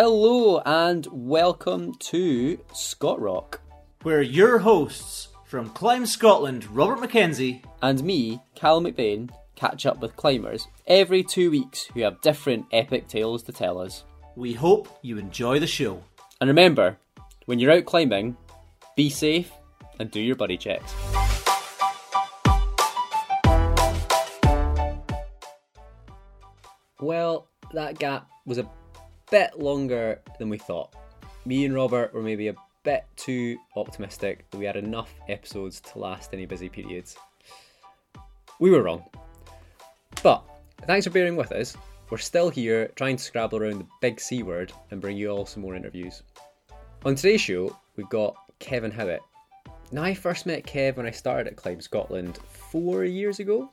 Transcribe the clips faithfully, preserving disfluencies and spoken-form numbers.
Hello and welcome to Scotrock. We're your hosts from Climb Scotland, Robert McKenzie. And me, Cal McBain, catch up with climbers every two weeks who have different epic tales to tell us. We hope you enjoy the show. And remember, when you're out climbing, be safe and do your buddy checks. Well, that gap was a bit longer than we thought. Me and Robert were maybe a bit too optimistic that we had enough episodes to last any busy periods. We were wrong. But thanks for bearing with us. We're still here trying to scrabble around the big C word and bring you all some more interviews. On today's show, we've got Kevin Howett. Now, I first met Kev when I started at Climb Scotland four years ago.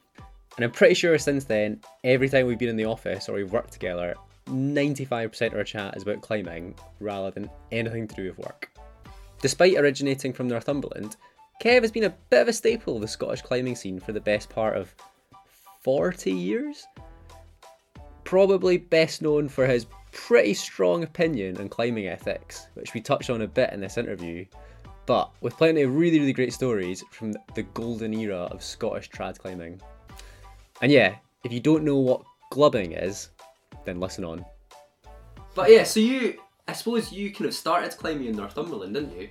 And I'm pretty sure since then, every time we've been in the office or we've worked together, ninety-five percent of our chat is about climbing rather than anything to do with work. Despite originating from Northumberland, Kev has been a bit of a staple of the Scottish climbing scene for the best part of forty years. Probably best known for his pretty strong opinion on climbing ethics, which we touched on a bit in this interview, but with plenty of really, really great stories from the golden era of Scottish trad climbing. And yeah, if you don't know what glubbing is, then listen on. But yeah, so you, I suppose you kind of started climbing in Northumberland, didn't you?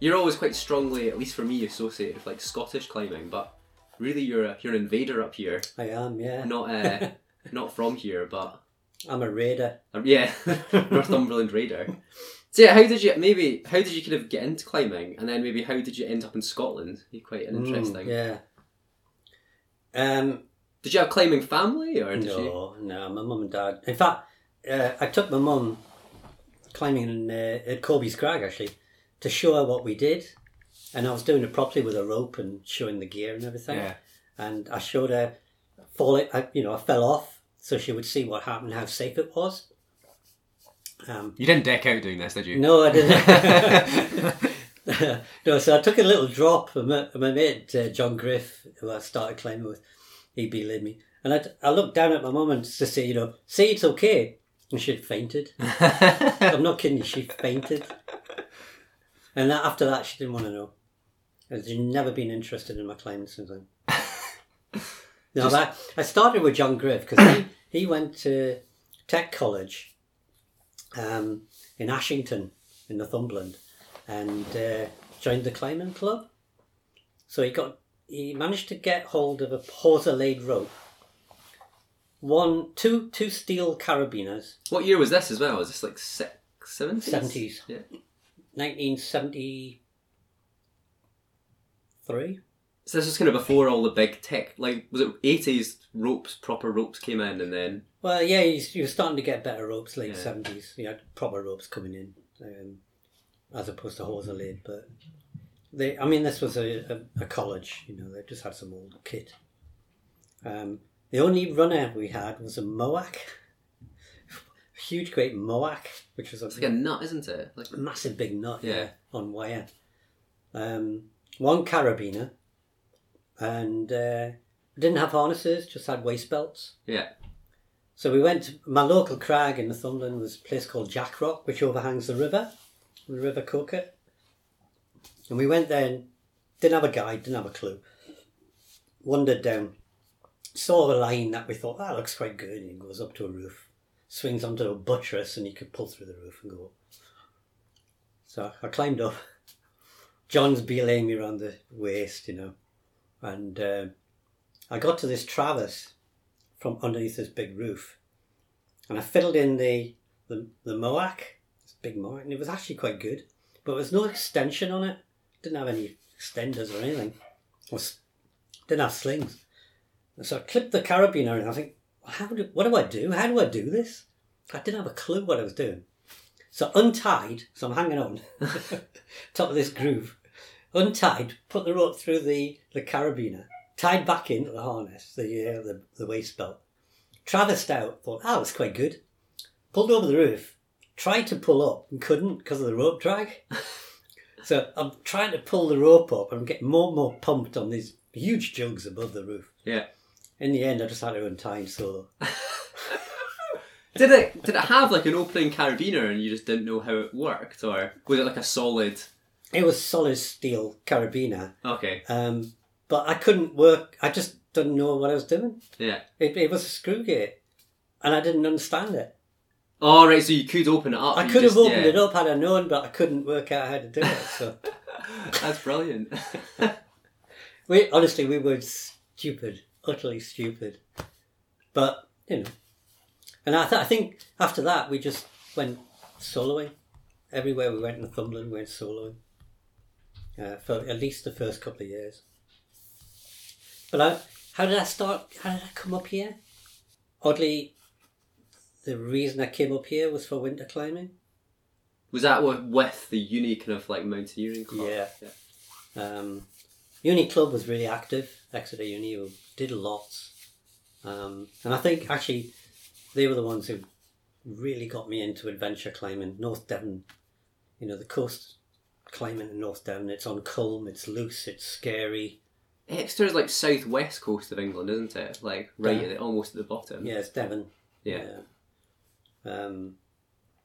You're always quite strongly, at least for me, associated with like Scottish climbing, but really you're a, you're an invader up here. I am, yeah. Not uh, not from here, but... I'm a raider. Um, yeah, Northumberland raider. So yeah, how did you, maybe, how did you kind of get into climbing? And then maybe how did you end up in Scotland? You're quite an interesting... Mm, yeah. Um... Did you have a climbing family, or did no, you? No, my mum and dad. In fact, uh, I took my mum climbing in, uh, at Corby's Crag, actually, to show her what we did. And I was doing it properly with a rope and showing the gear and everything. Yeah. And I showed her, fall it, I, you know, I fell off, so she would see what happened, how safe it was. Um, you didn't deck out doing this, did you? No, I didn't. No, so I took a little drop, and my, my mate, uh, John Griff, who I started climbing with, he belied me. And I'd, I looked down at my mum and to say, you know, say it's okay. And she'd fainted. I'm not kidding you, she fainted. And that, after that, she didn't want to know. She'd never been interested in my climbing since then. No, that, I started with John Griff because he, he went to tech college um, in Ashington, in Northumberland, and uh, joined the climbing club. So he got... He managed to get hold of a porter-laid rope, one, two, two steel carabiners. What year was this as well? Was this like six, seventies? Seventies. Yeah. Nineteen seventy-three. So this was kind of before all the big tech. Like, was it eighties ropes? Proper ropes came in, and then. Well, yeah, you were starting to get better ropes late seventies. Yeah. You had proper ropes coming in, um, as opposed to hawser-laid, but. They, I mean, this was a, a, a college, you know, they just had some old kit. Um, the only runner we had was a Moac, a huge, great Moac, which was a, it's like a nut, isn't it? Like a massive, big nut, yeah, yeah on wire. Um, one carabiner, and uh, didn't have harnesses, just had waist belts. Yeah. So we went to my local crag in Northumberland, was a place called Jack Rock, which overhangs the river, the River Coker. And we went there and didn't have a guide, didn't have a clue. Wandered down, saw a line that we thought, that looks quite good. And it goes up to a roof, swings onto a buttress, and you could pull through the roof and go up. So I climbed up. John's belaying me around the waist, you know. And uh, I got to this traverse from underneath this big roof. And I fiddled in the, the, the Moac, this big Moac, and it was actually quite good. But there was no extension on it. Didn't have any extenders or anything. Didn't have slings. And so I clipped the carabiner and I think, how do, what do I do? How do I do this? I didn't have a clue what I was doing. So untied, so I'm hanging on, top of this groove, untied, put the rope through the, the carabiner, tied back into the harness, the, uh, the the waist belt, traversed out, thought, ah, oh, that's quite good. Pulled over the roof, tried to pull up and couldn't because of the rope drag. So I'm trying to pull the rope up and I'm getting more and more pumped on these huge jugs above the roof. Yeah. In the end, I just had to untie him solo. Did it did it have like an opening carabiner and you just didn't know how it worked, or was it like a solid? It was solid steel carabiner. Okay. Um, but I couldn't work. I just didn't know what I was doing. Yeah. It it was a screw gate, and I didn't understand it. Oh, right, so you could open it up. I could just, have opened yeah. it up had I known, but I couldn't work out how to do it. So that's brilliant. We honestly we were stupid, utterly stupid, but you know. And I, th- I think after that, we just went soloing. Everywhere we went in Northumberland, we went soloing. Uh, for at least the first couple of years. But I, how did I start, how did I come up here? Oddly, the reason I came up here was for winter climbing. Was that with the uni kind of like mountaineering club? Yeah. yeah. Um, uni club was really active. Exeter Uni, we did lots. Um, and I think actually... they were the ones who really got me into adventure climbing. North Devon, you know, the coast climbing in North Devon. It's on culm, it's loose, it's scary. Exeter is like southwest coast of England, isn't it? Like right yeah. at the, almost at the bottom. Yeah, it's Devon. Yeah. yeah. Um,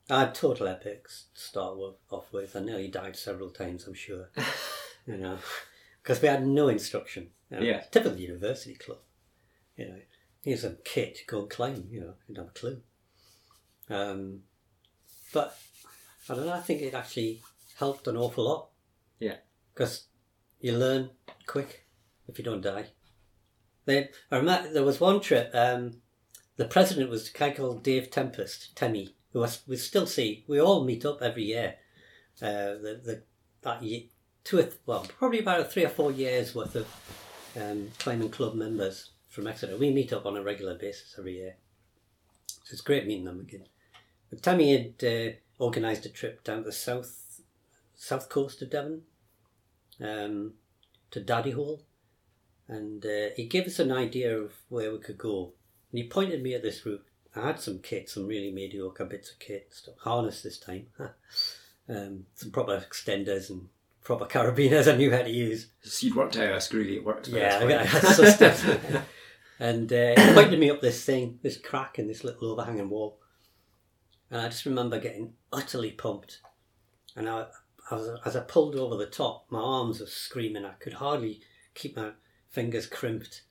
I had total epics to start with, off with. I nearly died several times, I'm sure. You know, because we had no instruction. You know, yeah. Typical university club, you know. Here's a kit to go and climb, you know, you don't have a clue. Um, but, I don't know, I think it actually helped an awful lot. Yeah. Because you learn quick if you don't die. They, I remember there was one trip, um, the president was a guy called Dave Tempest, Temmy, who I, we still see, we all meet up every year. Uh, the, the that year, two or th- well, probably about three or four years worth of um, climbing club members from Exeter. We meet up on a regular basis every year. So it's great meeting them again. But Tammy had uh, organised a trip down to the south south coast of Devon, um, to Daddy Hole, and uh, he gave us an idea of where we could go. And he pointed me at this route. I had some kit, some really mediocre bits of kit, stuff, harness this time. um, some proper extenders and proper carabiners I knew how to use. So you'd worked out how screwy it worked. Yeah, I had some stuff. And uh, he pointed me up this thing, this crack in this little overhanging wall. And I just remember getting utterly pumped. And I, I was, as I pulled over the top, my arms were screaming. I could hardly keep my fingers crimped.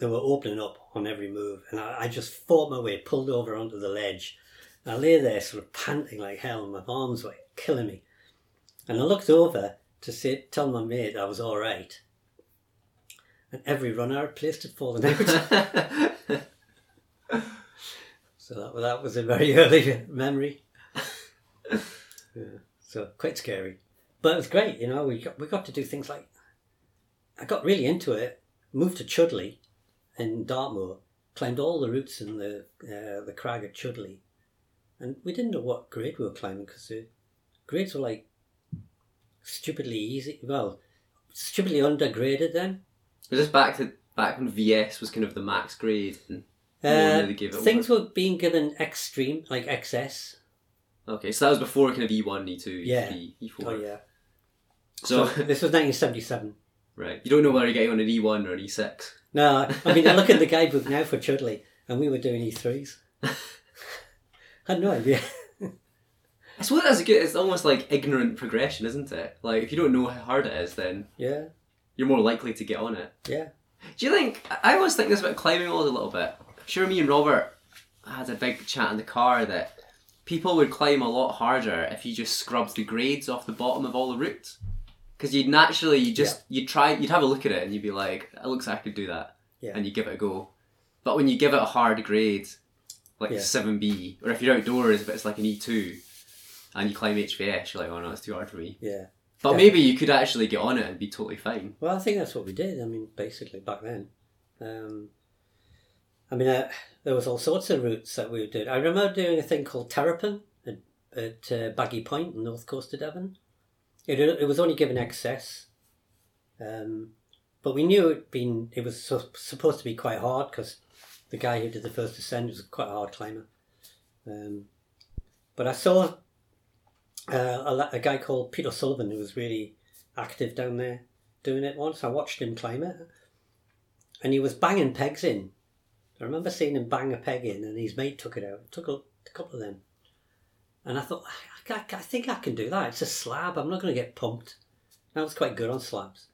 They were opening up on every move. And I, I just fought my way, pulled over onto the ledge. And I lay there sort of panting like hell. And my arms were killing me. And I looked over to say, tell my mate I was all right. And every runner I replaced had fallen out. So that, that was a very early memory. Yeah, so quite scary. But it was great, you know, we got, we got to do things like... I got really into it, moved to Chudleigh in Dartmoor, climbed all the routes in the uh, the crag at Chudleigh. And we didn't know what grade we were climbing because the grades were like stupidly easy, well, stupidly undergraded then. Was this back to back when V S was kind of the max grade? And uh, they gave it things over? Were being given extreme, like X S. Okay, so that was before kind of E one, E two, yeah. E three, E four. Oh, yeah. So, so this was nineteen seventy-seven. Right. You don't know whether you're getting on an E one or an E six. No, I mean, I look at the guidebook now for Chudleigh, and we were doing E threes. I had no idea. I suppose that's a good, it's almost like ignorant progression, isn't it? Like, if you don't know how hard it is, then yeah, you're more likely to get on it. Yeah. Do you think, I always think this about climbing walls a little bit. Sure, me and Robert had a big chat in the car that people would climb a lot harder if you just scrubbed the grades off the bottom of all the routes. Because you'd naturally, you just, yeah. you'd try, you'd have a look at it and you'd be like, it looks like I could do that. Yeah. And you give it a go. But when you give it a hard grade, like yeah. seven B, or if you're outdoors, but it's like an E two, and you climb H V S, you're like, oh no, it's too hard for me. Yeah. But yeah. maybe you could actually get on it and be totally fine. Well, I think that's what we did, I mean, basically, back then. Um, I mean, I, there was all sorts of routes that we did. I remember doing a thing called Terrapin at, at uh, Baggy Point, on the north coast of Devon. It, it was only given excess. Um, but we knew it'd been, it was su- supposed to be quite hard, because the guy who did the first ascent was quite a hard climber. Um, but I saw... Uh, a, a guy called Pete O'Sullivan who was really active down there doing it once. I watched him climb it and he was banging pegs in I remember seeing him bang a peg in and his mate took it out, took a, a couple of them. And I thought, I, I, I think I can do that. It's a slab. I'm not going to get pumped. And I was quite good on slabs.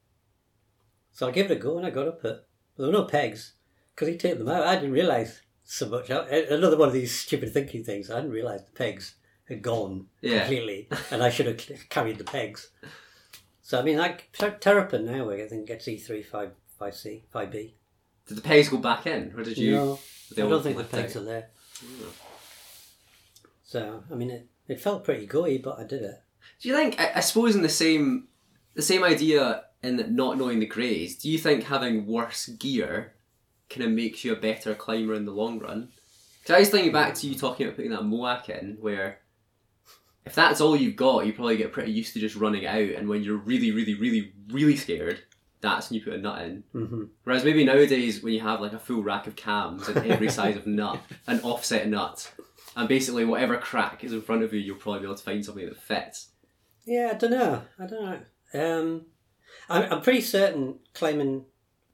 So I gave it a go and I got up it. There were no pegs because he'd taken them out. I didn't realise so much. Another one of these stupid thinking things. I didn't realise the pegs had gone yeah. completely and I should have carried the pegs. So, I mean, like Terrapin now, I think, gets E three, five, five C, five B. Did the pegs go back in? Or did you... No, I don't think the pegs out? Are there. Mm. So, I mean, it, it felt pretty gooey, but I did it. Do you think, I, I suppose in the same the same idea in that not knowing the grades, do you think having worse gear kind of makes you a better climber in the long run? Because I was thinking back to you talking about putting that Moac in, where if that's all you've got, you probably get pretty used to just running out, and when you're really, really, really, really scared, that's when you put a nut in. Mm-hmm. Whereas maybe nowadays, when you have like a full rack of cams and every size of nut, an offset nut, and basically whatever crack is in front of you, you'll probably be able to find something that fits. Yeah, I don't know. I don't know. Um, I'm, I'm pretty certain climbing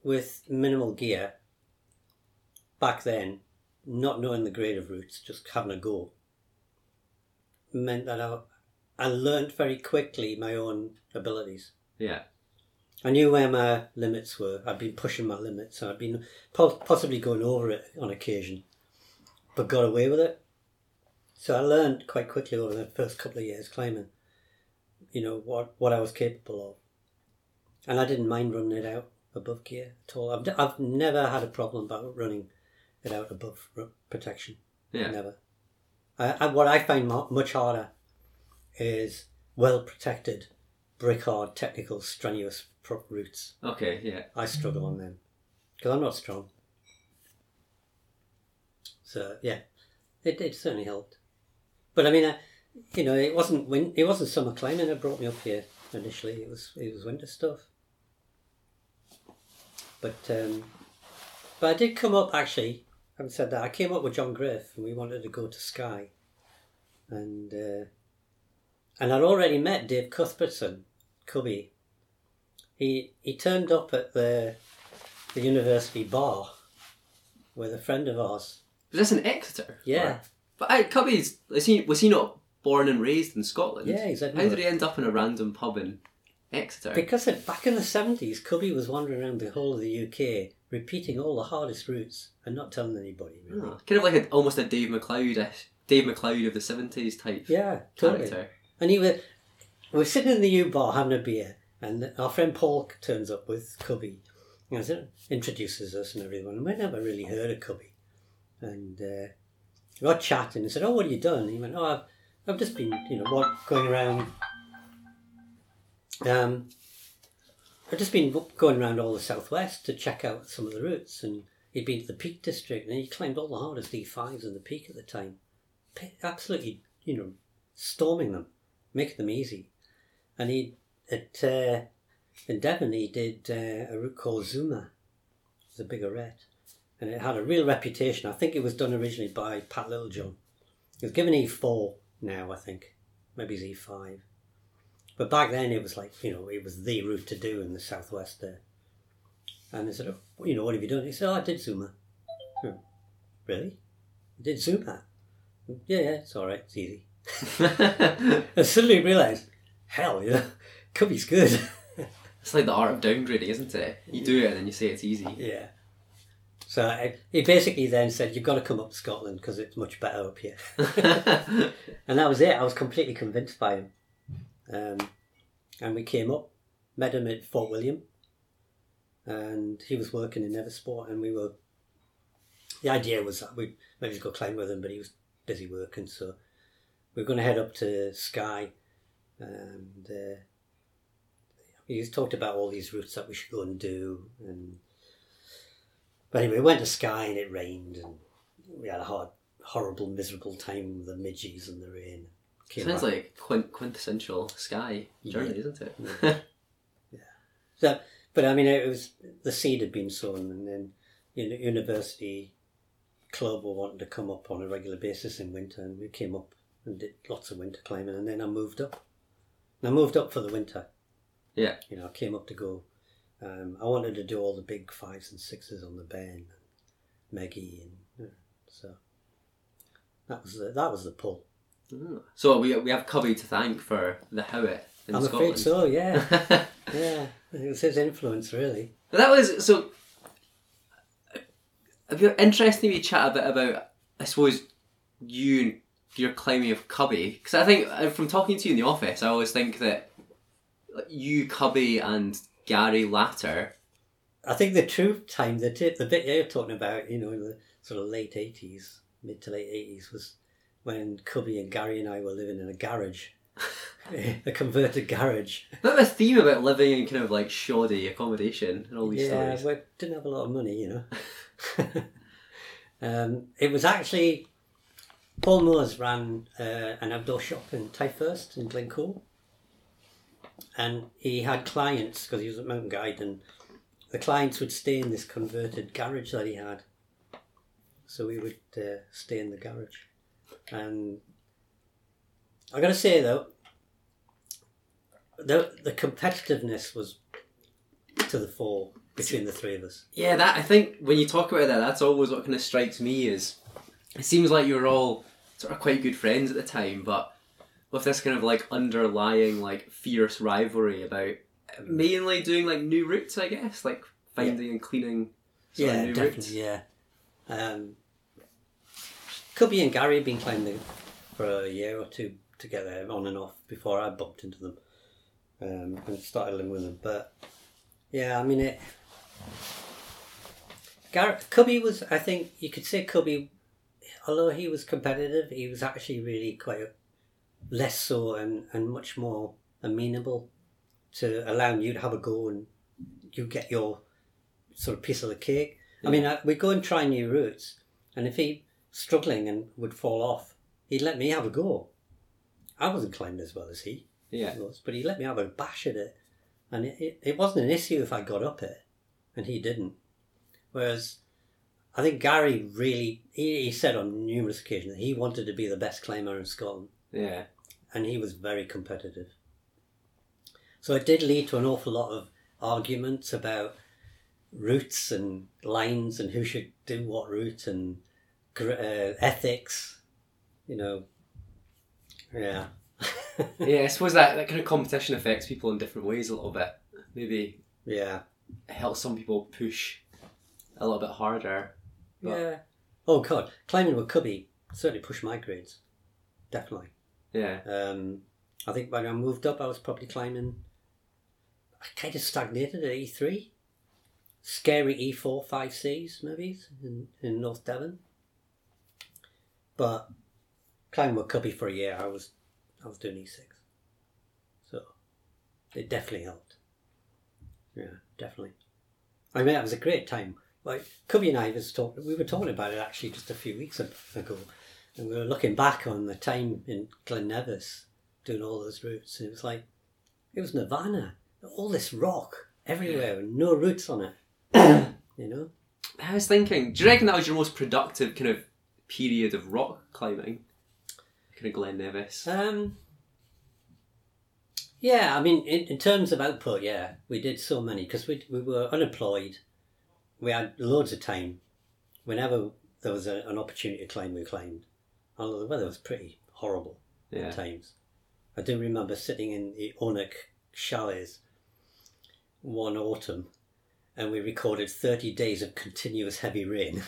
with minimal gear back then, not knowing the grade of routes, just having a go, meant that I, I learnt very quickly my own abilities. Yeah. I knew where my limits were. I'd been pushing my limits and I'd been possibly going over it on occasion, but got away with it. So I learned quite quickly over the first couple of years climbing, you know, what, what I was capable of. And I didn't mind running it out above gear at all. I've, I've never had a problem about running it out above protection. Yeah. Never. I, I, what I find much harder is well-protected, brick-hard, technical, strenuous routes. Okay, yeah. I struggle on them because I'm not strong. So yeah, it it certainly helped. But I mean, I, you know, it wasn't win- it wasn't summer climbing that brought me up here initially. It was it was winter stuff. But um, but I did come up actually. I haven't said that. I came up with John Griff and we wanted to go to Skye, and uh, and I'd already met Dave Cuthbertson, Cubby. He he turned up at the the university bar with a friend of ours. Was this in Exeter? Yeah. Or, but I, Cubby's, is he, was he not born and raised in Scotland? Yeah, he's at North. How did he end up in a random pub in Exeter? Because it, back in the seventies, Cubby was wandering around the whole of the U K repeating all the hardest routes and not telling anybody. Really. Oh, kind of like a, almost a Dave MacLeod-ish, Dave MacLeod of the seventies type yeah, totally. Character. And he was, we were sitting in the U-bar having a beer, and our friend Paul turns up with Cubby, and you know, introduces us and everyone. And we never really heard of Cubby. And uh, we got chatting and said, "Oh, what have you done?" And he went, "Oh, I've, I've just been, you know, what, going around. Um, I've just been going around all the southwest to check out some of the routes." And he'd been to the Peak District, and he climbed all the hardest D fives in the Peak at the time, absolutely, you know, storming them, making them easy, and he. At, uh, in Devon, he did uh, a route called Zuma. It's a bigorette. And it had a real reputation. I think it was done originally by Pat Littlejohn. It was given E four now, I think. Maybe it's E five. But back then, it was like, you know, it was the route to do in the southwest there. And I said, "Oh, you know, what have you done?" He said, "Oh, I did Zuma." "Oh, really? You did Zuma?" "Yeah, yeah, it's all right. It's easy." I suddenly realised, hell, you know, Cubby's good. It's like the art of downgrading, isn't it? You do it and then you say it's easy. Yeah. So I, he basically then said, "You've got to come up to Scotland because it's much better up here." And that was it. I was completely convinced by him. Um, and we came up, met him at Fort William, and he was working in Nevisport, and we were... The idea was that we'd maybe just go climb with him, but he was busy working, so we were going to head up to Skye, and... Uh, He's talked about all these routes that we should go and do. And... But anyway, we went to Skye and it rained and we had a hard, horrible, miserable time with the midges and the rain. Came Sounds back. Like quint- quintessential Skye journey, yeah. Isn't it? Yeah. Yeah. So, but I mean, it was the seed had been sown, and then you know, university club were wanting to come up on a regular basis in winter, and we came up and did lots of winter climbing, and then I moved up. And I moved up for the winter. Yeah. You know, I came up to go. Um, I wanted to do all the big fives and sixes on the bairn. Meggie, and so that was the, that was the pull. Mm. So we we have Covey to thank for the Howett in I'm Scotland. I'm afraid so. Yeah, yeah. It was his influence, really. That was so. Interesting we chat a bit about, I suppose, you and your climbing of Cubby, because I think from talking to you in the office, I always think that you, Cubby, and Gary Latter. I think the true time, the t- the bit you're talking about, you know, the sort of late eighties, mid to late eighties, was when Cubby and Gary and I were living in a garage, a converted garage. That was a theme about living in kind of like shoddy accommodation and all these yeah, stories. Yeah, we didn't have a lot of money, you know. um, it was actually Paul Moores ran uh, an outdoor shop in Tyfirst in Glencoe, and he had clients because he was a mountain guide, and the clients would stay in this converted garage that he had, so we would uh, stay in the garage. And I gotta say though, the, the competitiveness was to the fore between the three of us. Yeah, that I think when you talk about that, that's always what kind of strikes me is it seems like you were all sort of quite good friends at the time, but with this kind of like underlying like fierce rivalry about mainly doing like new routes, I guess, like finding yeah. and cleaning sort yeah, of new definitely, routes. Yeah, um, Cubby and Gary had been climbing for a year or two together on and off before I bumped into them um, and started living with them. But yeah, I mean it. Gar- Cubby was, I think you could say Cubby, although he was competitive, he was actually really quite less so and, and much more amenable to allowing you to have a go and you get your sort of piece of the cake. Yeah. I mean, I, we'd go and try new routes, and if he struggling and would fall off, he'd let me have a go. I wasn't climbing as well as he yeah. was, but he let me have a bash at it, and it, it, it wasn't an issue if I got up it, and he didn't. Whereas I think Gary really, he, he said on numerous occasions that he wanted to be the best climber in Scotland. Yeah. And he was very competitive. So it did lead to an awful lot of arguments about routes and lines and who should do what route and uh, ethics, you know. Yeah. Yeah, I suppose that, that kind of competition affects people in different ways a little bit. Maybe yeah, it helps some people push a little bit harder. But... yeah. Oh God, climbing with Cubby certainly pushed my grades. Definitely. Yeah. Um, I think when I moved up, I was probably climbing. I kind of stagnated at E three, scary E four, five Cs maybe in, in North Devon. But climbing with Cubby for a year, I was I was doing E six, so it definitely helped. Yeah, definitely. I mean, that was a great time. Like Cubby and I was talking, we were talking about it actually just a few weeks ago, and we were looking back on the time in Glen Nevis doing all those routes, and it was like, it was nirvana. All this rock everywhere, with no roots on it, you know? I was thinking, do you reckon that was your most productive kind of period of rock climbing? Kind of Glen Nevis? Um, yeah, I mean, in, in terms of output, yeah, we did so many, because we we were unemployed. We had loads of time. Whenever there was a, an opportunity to climb, we climbed. Although the weather was pretty horrible yeah. at times. I do remember sitting in the Onuk chalets one autumn, and we recorded thirty days of continuous heavy rain.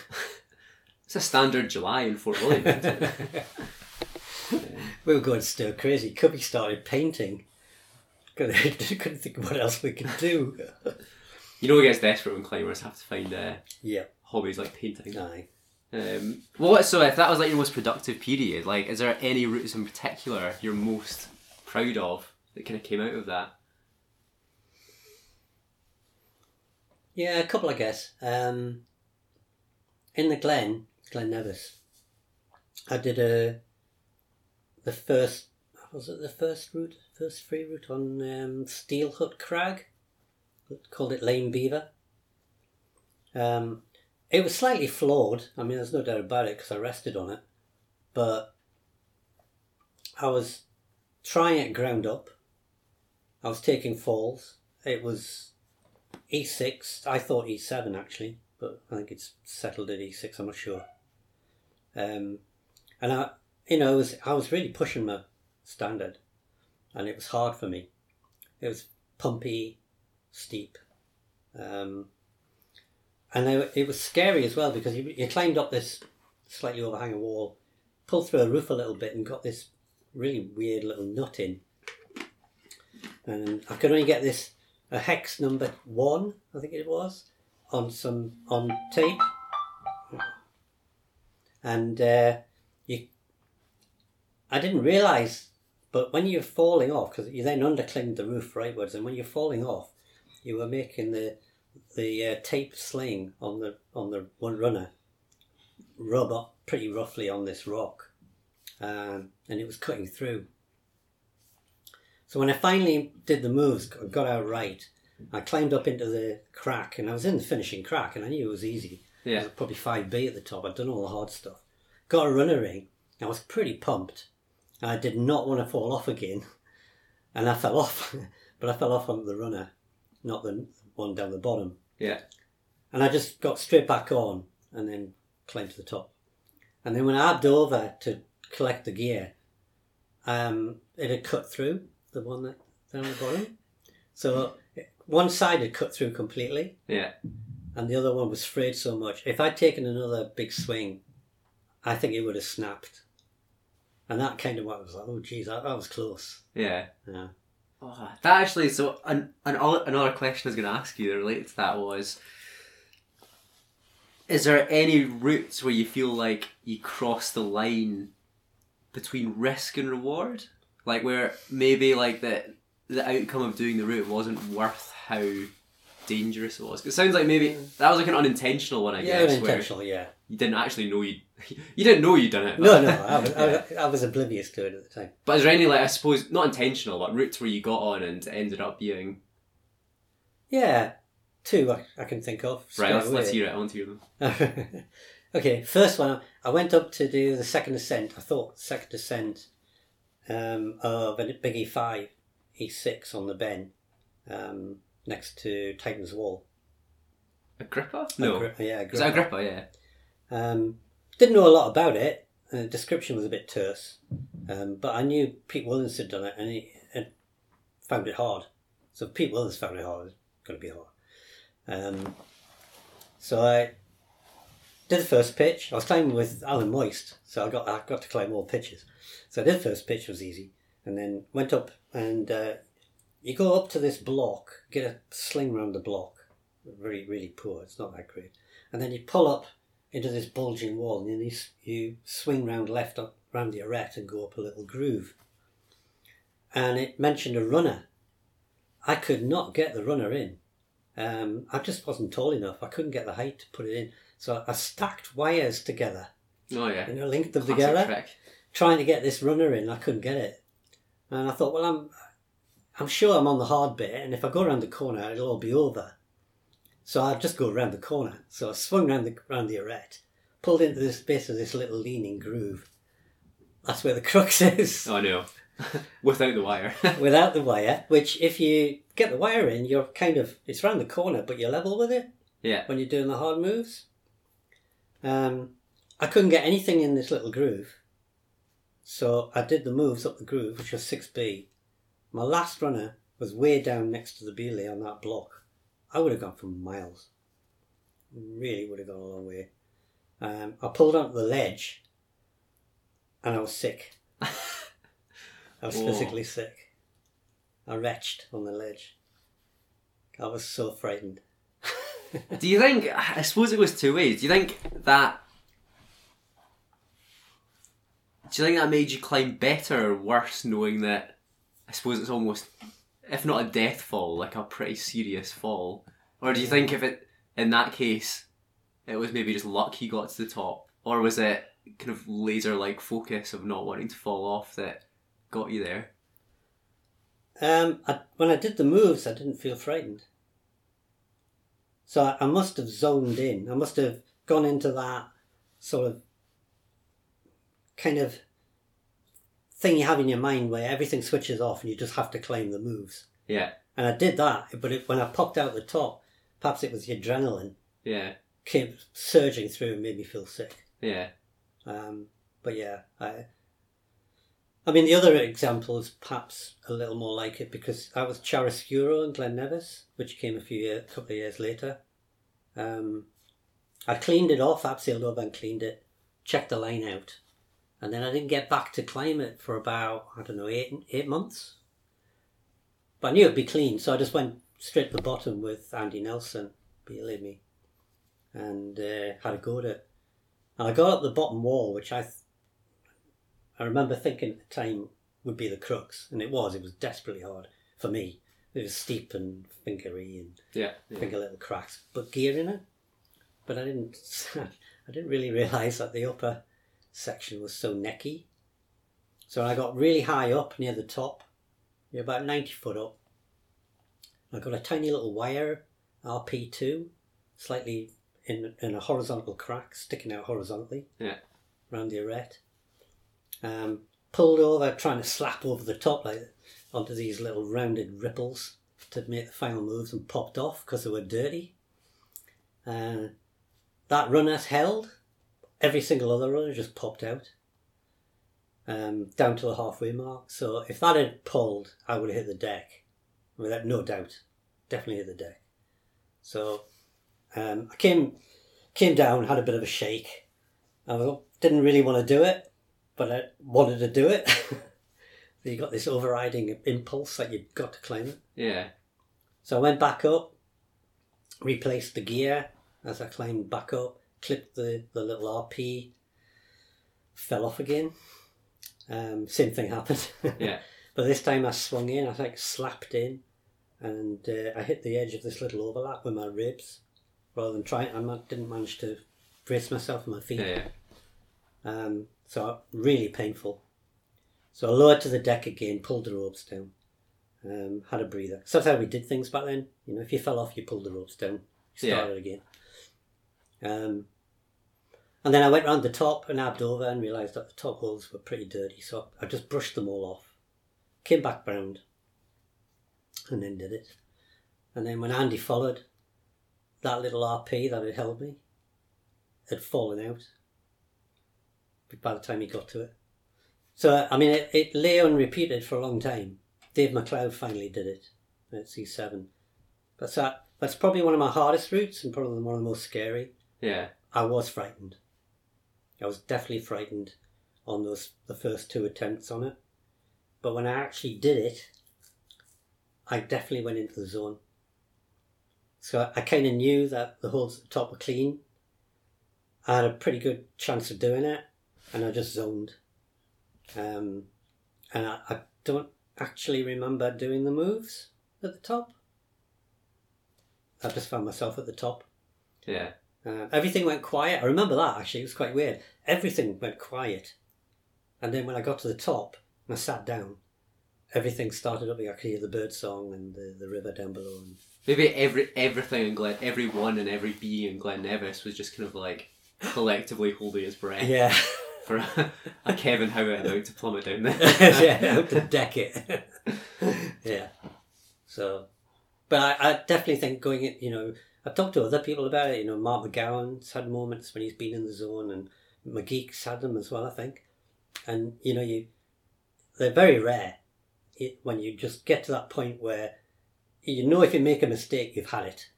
It's a standard July in Fort William, isn't it? Yeah. We were going stir crazy. Cubby started painting. Couldn't think of what else we could do. You know, it gets desperate when climbers have to find uh, yeah. hobbies like painting. Aye. Um, well, so if that was like your most productive period, like, is there any routes in particular you're most proud of that kind of came out of that? Yeah, a couple, I guess. Um, in the Glen, Glen Nevis, I did a the first was it the first route, first free route on um, Steel Hut Crag. Called it Lane Beaver. Um, it was slightly flawed. I mean, there's no doubt about it because I rested on it. But I was trying it ground up. I was taking falls. It was E six. I thought E seven, actually. but I think it's settled at E six, I'm not sure. Um, and I, you know, I was, I was really pushing my standard, and it was hard for me. It was pumpy, steep, um, and I, it was scary as well, because you, you climbed up this slightly overhanging wall, pulled through a roof a little bit, and got this really weird little nut in. And I could only get this, a hex number one, I think it was, on some on tape. And uh, you, I didn't realise, but when you're falling off, because you then underclimbed the roof rightwards, and when you're falling off, you were making the the uh, tape sling on the on the one runner rub up pretty roughly on this rock, um, and it was cutting through. So when I finally did the moves, got out right, I climbed up into the crack, and I was in the finishing crack, and I knew it was easy. Yeah. It was probably five B at the top. I'd done all the hard stuff. Got a runner ring. I was pretty pumped. And I did not want to fall off again. And I fell off. But I fell off onto the runner, not the one down the bottom. Yeah. And I just got straight back on and then climbed to the top. And then when I ab'd over to collect the gear, um, it had cut through. The one that down the bottom. So one side had cut through completely. Yeah. And the other one was frayed so much. If I'd taken another big swing, I think it would have snapped. And that kind of what I was like, oh geez, that, that was close. Yeah. Yeah. Oh, that actually, so an, an, another question I was going to ask you that related to that was, is there any routes where you feel like you cross the line between risk and reward? Like where maybe like the the outcome of doing the route wasn't worth how dangerous it was. It sounds like maybe that was like an unintentional one, I yeah, guess. Yeah, unintentional. Where yeah. You didn't actually know you you didn't know you'd done it. No, no, I was, yeah. I, I was oblivious to it at the time. But is there any like I suppose not intentional, but routes where you got on and ended up being? Yeah, two I, I can think of. Right, let's, let's hear it. I want to hear them. Okay, first one. I went up to do the second ascent. I thought second ascent. Um, of a big E five, E six on the Ben, um, next to Titan's Wall. Agrippa? No. Agrippa, yeah, Agrippa. Is that Agrippa, yeah. Um, didn't know a lot about it. The description was a bit terse. Um, but I knew Pete Williams had done it, and he had found it hard. So Pete Williams found it hard. It's going to be hard. Um, so I did the first pitch. I was climbing with Alan Moist, so I got I got to climb all pitches. So I did the first pitch, was easy, and then went up, and uh, you go up to this block, get a sling round the block, really, really poor, it's not that great, and then you pull up into this bulging wall, and then you, you swing round left, up round the arete, and go up a little groove. And it mentioned a runner. I could not get the runner in. Um, I just wasn't tall enough, I couldn't get the height to put it in. So I stacked wires together. Oh yeah. And I linked them Classic together, track. Trying to get this runner in. I couldn't get it, and I thought, well, I'm, I'm sure I'm on the hard bit, and if I go around the corner, it'll all be over. So I'll just go around the corner. So I swung round the round the arete, pulled into this base of this little leaning groove. That's where the crux is. Oh no, without the wire. Without the wire, which if you get the wire in, you're kind of it's round the corner, but you're level with it. Yeah. When you're doing the hard moves. Um, I couldn't get anything in this little groove, so I did the moves up the groove, which was six B. My last runner was way down next to the Beeley on that block. I would have gone for miles. Really would have gone a long way. Um, I pulled onto the ledge, and I was sick. I was Whoa. physically sick. I retched on the ledge. I was so frightened. Do you think, I suppose it was two ways, do you think that, do you think that made you climb better or worse knowing that, I suppose it's almost, if not a death fall, like a pretty serious fall? Or do you think if it, in that case, it was maybe just luck you got to the top? Or was it kind of laser-like focus of not wanting to fall off that got you there? Um, I, when I did the moves, I didn't feel frightened. So I must have zoned in. I must have gone into that sort of kind of thing you have in your mind where everything switches off and you just have to climb the moves. Yeah. And I did that, but it, when I popped out the top, perhaps it was the adrenaline. Yeah. came surging through and made me feel sick. Yeah. Um, but yeah, I... I mean, the other example is perhaps a little more like it, because I was chiaroscuro in Glen Nevis, which came a few year, couple of years later. Um, I cleaned it off, abseiled over and cleaned it, checked the line out, and then I didn't get back to climb it for about, I don't know, eight eight months. But I knew it'd be clean, so I just went straight to the bottom with Andy Nelson, believe me, and uh, had a go at it. And I got up the bottom wall, which I... Th- I remember thinking at the time would be the crux, and it was. It was desperately hard for me. It was steep and fingery and yeah, yeah. finger little cracks, but gear in it. But I didn't. I didn't really realise that the upper section was so necky. So I got really high up near the top, about ninety foot up. I got a tiny little wire R P two, slightly in in a horizontal crack, sticking out horizontally. Yeah, around the arete. Um, pulled over, trying to slap over the top like onto these little rounded ripples to make the final moves, and popped off because they were dirty. Uh, that runner held. Every single other runner just popped out um, down to the halfway mark. So if that had pulled, I would have hit the deck without no doubt. Definitely hit the deck. So um, I came came down, had a bit of a shake. I didn't really want to do it, but I wanted to do it. So you got this overriding impulse that you've got to climb it. Yeah. So I went back up, replaced the gear as I climbed back up, clipped the, the little R P, fell off again. Um, same thing happened. Yeah. But this time I swung in, I like slapped in, and uh, I hit the edge of this little overlap with my ribs, rather than trying. I didn't manage to brace myself with my feet. Yeah. Um, so really painful. So I lowered to the deck again, pulled the ropes down, um, had a breather. So that's how we did things back then. You know, if you fell off, you pulled the ropes down, started yeah. again. Um, and then I went round the top and nabbed over and realised that the top holes were pretty dirty. So I just brushed them all off, came back round, and then did it. And then when Andy followed, that little R P that had held me had fallen out by the time he got to it. So, I mean, it, it lay unrepeated for a long time. Dave MacLeod finally did it at C seven. That's, that, that's probably one of my hardest routes and probably one of the most scary. Yeah. I was frightened. I was definitely frightened on those the first two attempts on it. But when I actually did it, I definitely went into the zone. So I, I kind of knew that the holes at the top were clean. I had a pretty good chance of doing it. And I just zoned. Um, and I, I don't actually remember doing the moves at the top. I just found myself at the top. Yeah. Uh, everything went quiet. I remember that, actually. It was quite weird. Everything went quiet. And then when I got to the top and I sat down, everything started up. I could hear the bird song and the, the river down below. And... Maybe every everything in Glen... Everyone and every bee in Glen Nevis was just kind of like collectively holding his breath. Yeah. For a, a Kevin Howett about to plummet down there. Yeah, out to deck it. Yeah. So, but I, I definitely think going in, you know, I've talked to other people about it, you know, Mark McGowan's had moments when he's been in the zone, and McGeek's had them as well, I think. And, you know, you they're very rare it, when you just get to that point where you know if you make a mistake, you've had it.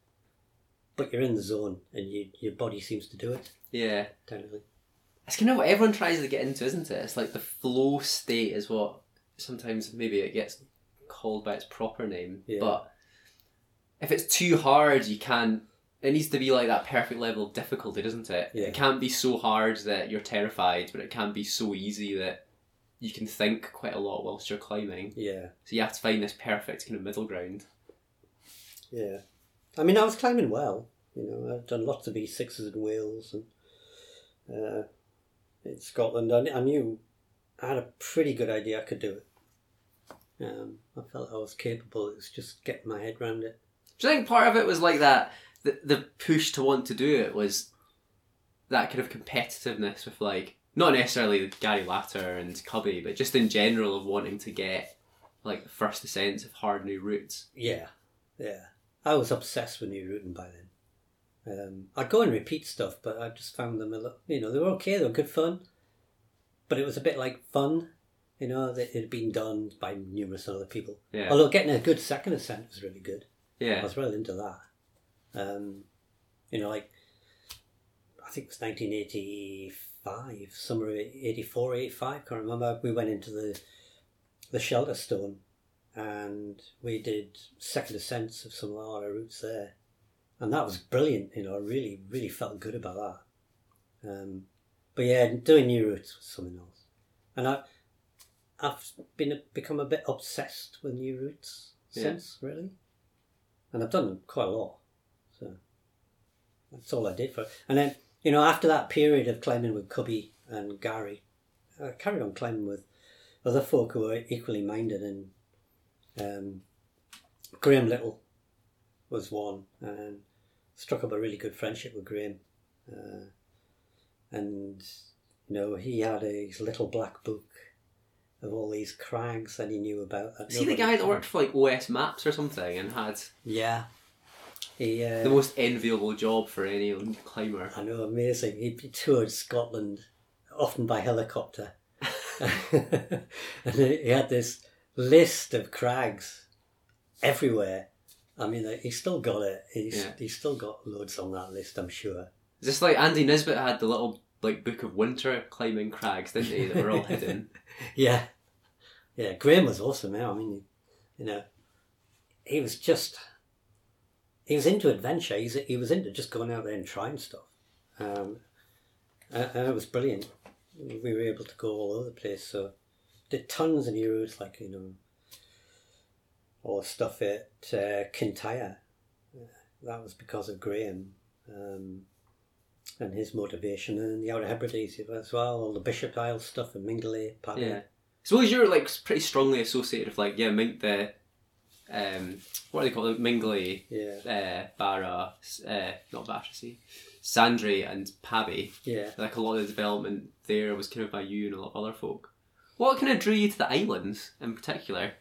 But you're in the zone, and you, your body seems to do it. Yeah. Technically. It's kind of what everyone tries to get into, isn't it? It's like the flow state is what sometimes maybe it gets called by its proper name. Yeah. But if it's too hard, you can't... It needs to be like that perfect level of difficulty, doesn't it? Yeah. It can't be so hard that you're terrified, but it can't be so easy that you can think quite a lot whilst you're climbing. Yeah. So you have to find this perfect kind of middle ground. Yeah. I mean, I was climbing well. You know, I've done lots of E sixes and wheels and... Uh, in Scotland, I, I knew I had a pretty good idea I could do it. Um, I felt I was capable. It was just getting my head around it. Do you think part of it was like that? The, the push to want to do it was that kind of competitiveness with, like, not necessarily Gary Latter and Cubby, but just in general of wanting to get like the first ascents of hard new routes. Yeah, yeah. I was obsessed with new routing by then. Um, I'd go and repeat stuff, but I just found them a lot, you know, they were okay, they were good fun, but it was a bit like fun, you know, that it had been done by numerous other people. Yeah. Although getting a good second ascent was really good. Yeah. I was well into that. Um, you know, like, I think it was nineteen eighty-five, summer of eighty-four, eighty-five, can't remember, we went into the the Shelter Stone and we did second ascents of some of our routes there. And that was brilliant, you know, I really, really felt good about that. Um, but yeah, doing new routes was something else. And I, I've been become a bit obsessed with new routes since, yeah. really. And I've done quite a lot. So that's all I did for it. And then, you know, after that period of climbing with Cubby and Gary, I carried on climbing with other folk who were equally minded. And um, Graham Little was one, and struck up a really good friendship with Graham. Uh, and, you know, he had a his little black book of all these crags that he knew about. See, the guy that worked for, like, O S Maps or something and had... Yeah. He, uh, the most enviable job for any climber. I know, amazing. He toured Scotland, often by helicopter. And he had this list of crags everywhere. I mean, he's still got it. He's, yeah. he's still got loads on that list, I'm sure. Is this like Andy Nisbet had the little like book of winter climbing crags, didn't he, that were all hidden? Yeah. Yeah, Graham was awesome, yeah. I mean, you know, he was just... He was into adventure. He's, he was into just going out there and trying stuff. Um, and, and it was brilliant. We were able to go all over the place, so... Did tons of new routes, like, you know... Or stuff at uh, Kintyre. That was because of Graham um, and his motivation, and the Outer Hebrides as well, all the Bishop Isles stuff and Mingulay, Pabbay. Yeah. So you're like pretty strongly associated with, like, yeah, Ming the um, what do they call it, Mingulay, yeah, uh, Barra, uh, not Barra, see, Sandray and Pabbay. Yeah, like a lot of the development there was kind of by you and a lot of other folk. What kind of drew you to the islands in particular?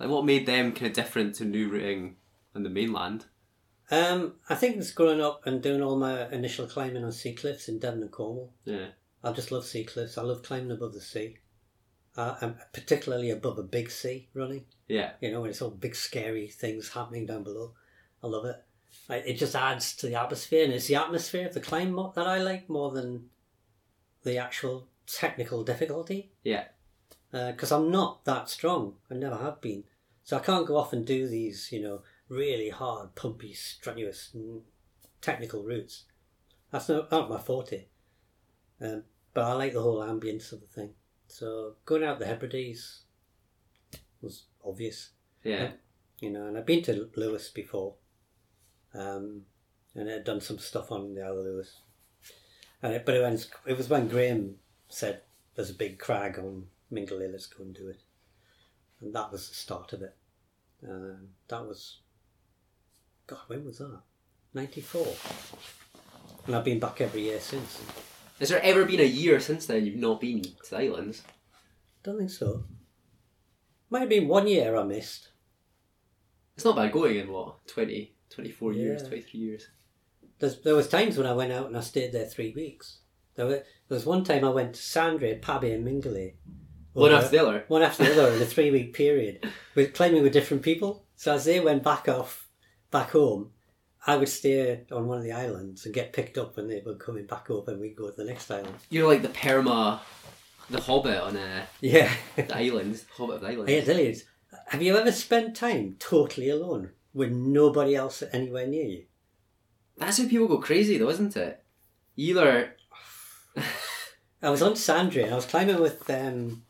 Like, what made them kind of different to new routing on the mainland? Um, I think it's growing up and doing all my initial climbing on sea cliffs in Devon and Cornwall. Yeah. I just love sea cliffs. I love climbing above the sea. Uh, and particularly above a big sea running. Yeah. You know, when it's all big scary things happening down below. I love it. Like, it just adds to the atmosphere, and it's the atmosphere of the climb that I like more than the actual technical difficulty. Yeah. Because uh, I'm not that strong. I never have been. So I can't go off and do these, you know, really hard, pumpy, strenuous, technical routes. That's not, not my forte. Um, but I like the whole ambience of the thing. So going out the Hebrides was obvious. Yeah. And, you know, and I've been to Lewis before. Um, and I'd done some stuff on the Isle of Lewis. And it, but it was, it was when Graham said, there's a big crag on Mingale, let's go and do it. And that was the start of it. Um, that was, God, when was that? ninety-four. And I've been back every year since. Has there ever been a year since then you've not been to the islands? Don't think so. Might have been one year I missed. It's not bad going in, what, twenty, twenty-four yeah. years, twenty-three years? There's, there was times when I went out and I stayed there three weeks. There was, there was one time I went to Sandray, Pabbay and Mingale. One after the other. One after the other in a three-week period. We're climbing with different people. So as they went back off, back home, I would stay on one of the islands and get picked up when they were coming back up, and we'd go to the next island. You're like the perma, the hobbit on a... Yeah. The islands, hobbit of the islands. Yeah, brilliant. Have you ever spent time totally alone with nobody else anywhere near you? That's how people go crazy though, isn't it? Either... I was on Sandray and I was climbing with... Um,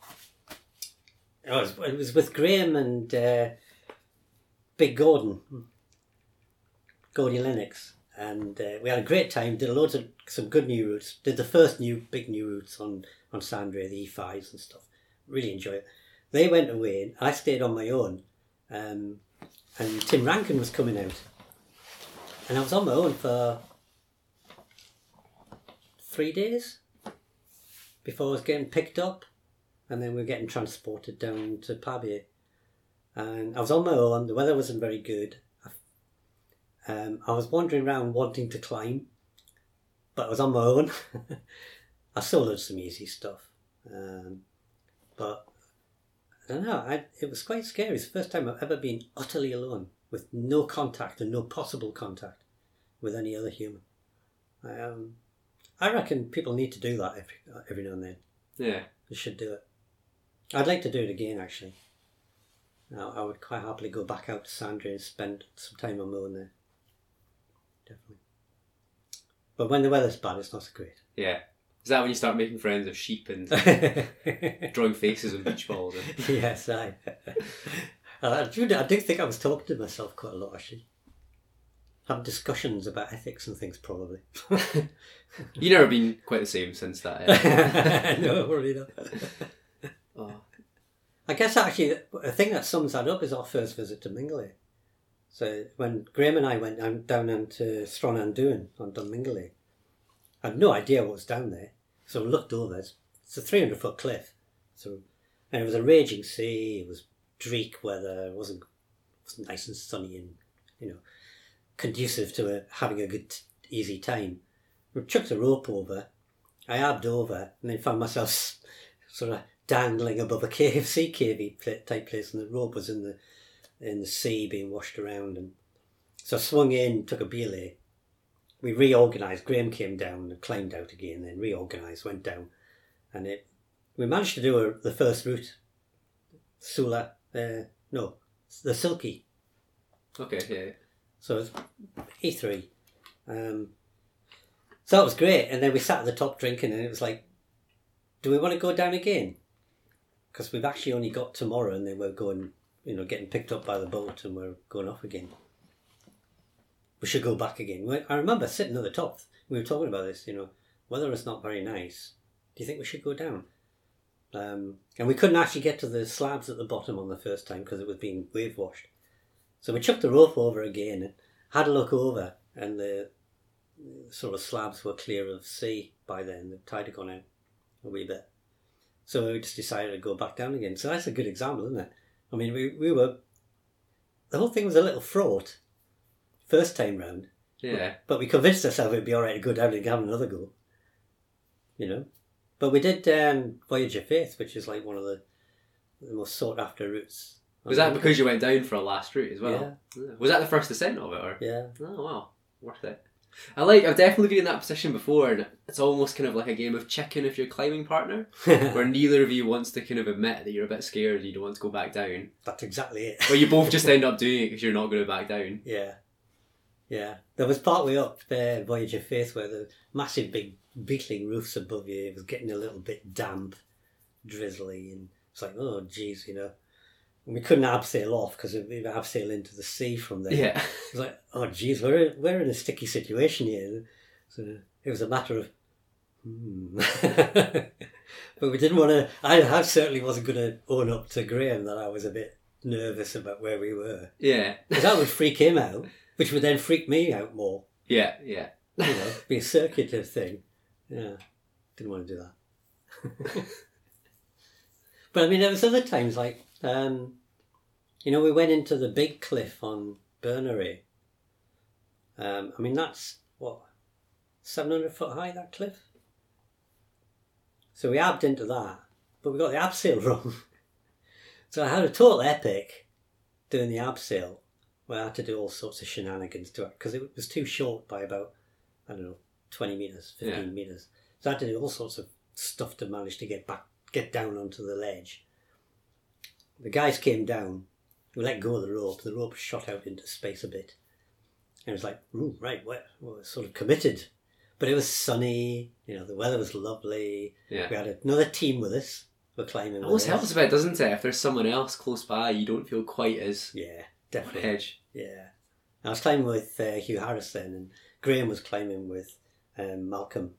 It was, it was with Graham and uh, Big Gordon, Gordy Lennox, and uh, we had a great time, did a load of some good new routes, did the first new big new routes on, on Sandray, the E fives and stuff, really enjoyed it. They went away and I stayed on my own, um, and Tim Rankin was coming out, and I was on my own for three days before I was getting picked up. And then we were getting transported down to Pabbay. And I was on my own. The weather wasn't very good. Um, I was wandering around wanting to climb, but I was on my own. I still did some easy stuff. Um, but I don't know, I, it was quite scary. It's the first time I've ever been utterly alone with no contact and no possible contact with any other human. I, um, I reckon people need to do that every, every now and then. Yeah. They should do it. I'd like to do it again, actually. Now, I would quite happily go back out to Sandray and spend some time on my own there. Definitely. But when the weather's bad, it's not so great. Yeah. Is that when you start making friends of sheep and drawing faces on beach balls? Yes, I. I do, I do think I was talking to myself quite a lot, actually. Have discussions about ethics and things, probably. You've never been quite the same since that. Yeah. No, probably not. Oh. I guess, actually, a thing that sums that up is our first visit to Mingale. So when Graham and I went down, down into Stronandun on Mingale, I had no idea what was down there. So I looked over. It's, it's a three hundred foot cliff. So, and it was a raging sea. It was dreek weather. It wasn't, it wasn't nice and sunny and, you know, conducive to a, having a good, easy time. We chucked a rope over. I abbed over and then found myself sort of dangling above a cave, sea cavey type place, and the rope was in the in the sea being washed around. And so I swung in, took a belay. We reorganised. Graham came down and climbed out again, then reorganised, went down. And it, we managed to do a, the first route. Sula, uh, no, the Silky. Okay, yeah. So it was E three. Um, so that was great. And then we sat at the top drinking, and it was like, do we want to go down again? Because we've actually only got tomorrow, and then we're going, you know, getting picked up by the boat, and we're going off again. We should go back again. I remember sitting at the top, we were talking about this, you know, weather is not very nice. Do you think we should go down? Um, and we couldn't actually get to the slabs at the bottom on the first time because it was being wave washed. So we chucked the rope over again and had a look over, and the sort of slabs were clear of sea by then. The tide had gone out a wee bit. So we just decided to go back down again. So that's a good example, isn't it? I mean, we, we were... The whole thing was a little fraught first time round. Yeah. But, but we convinced ourselves it would be all right to go down and have another go. You know? But we did um, Voyage of Faith, which is like one of the, the most sought-after routes. Was that because you went down for a last route as well? Yeah. Was that the first ascent of it? Or? Yeah. Oh, wow. Worth it. I like, I've definitely been in that position before, and it's almost kind of like a game of chicken if you're a climbing partner, where neither of you wants to kind of admit that you're a bit scared and you don't want to go back down. That's exactly it. Or you both just end up doing it because you're not going to back down. Yeah. Yeah. There was partway up the uh, Voyage of Faith where the massive big beetling roofs above you, it was getting a little bit damp, drizzly, and it's like, oh, geez, you know. We couldn't abseil off because we were abseil into the sea from there. Yeah. It was like, oh, geez, we're, we're in a sticky situation here. So it was a matter of, hmm. But we didn't want to, I, I certainly wasn't going to own up to Graham that I was a bit nervous about where we were. Yeah. Because that would freak him out, which would then freak me out more. Yeah, yeah. You know, be a circuitous thing. Yeah. Didn't want to do that. But I mean, there was other times like, Um, you know, we went into the big cliff on Berneray. Um, I mean, that's, what, seven hundred foot high, that cliff? So we abbed into that, but we got the abseil wrong. So I had a total epic doing the abseil, where I had to do all sorts of shenanigans to it, because it was too short by about, I don't know, twenty metres, fifteen yeah. metres. So I had to do all sorts of stuff to manage to get back, get down onto the ledge. The guys came down, we let go of the rope, the rope shot out into space a bit. And it was like, ooh, right, we're, we're sort of committed. But it was sunny, you know, the weather was lovely. Yeah. We had another team with us, we're climbing. It always helps a bit, doesn't it? If there's someone else close by, you don't feel quite as... Yeah, definitely. On edge. Yeah. I was climbing with uh, Hugh Harris then, and Graham was climbing with um, Malcolm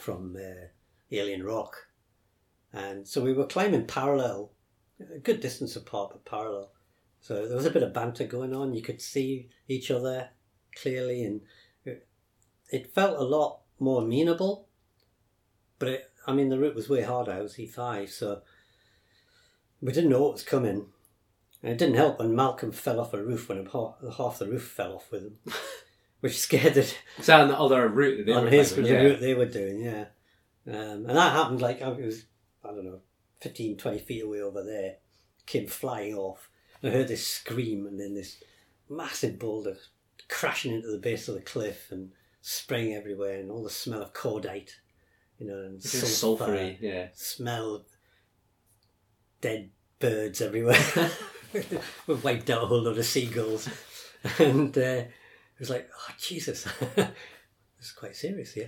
from uh, Alien Rock. And so we were climbing parallel, a good distance apart, but parallel. So there was a bit of banter going on. You could see each other clearly, and it felt a lot more amenable. But it, I mean, the route was way harder. It was E five, so we didn't know what was coming. And it didn't help when Malcolm fell off a roof when half, half the roof fell off with him, which scared it. So on the other route that they on were his doing, yeah. route they were doing, yeah. Um, and that happened like, it was, I don't know, fifteen, twenty feet away over there. Came flying off. And I heard this scream and then this massive boulder crashing into the base of the cliff and spraying everywhere and all the smell of cordite, you know, and sulfur, sulfury, yeah. Smell of dead birds everywhere. We wiped out a whole lot of seagulls. And uh, it was like, oh, Jesus. This is quite serious, yeah.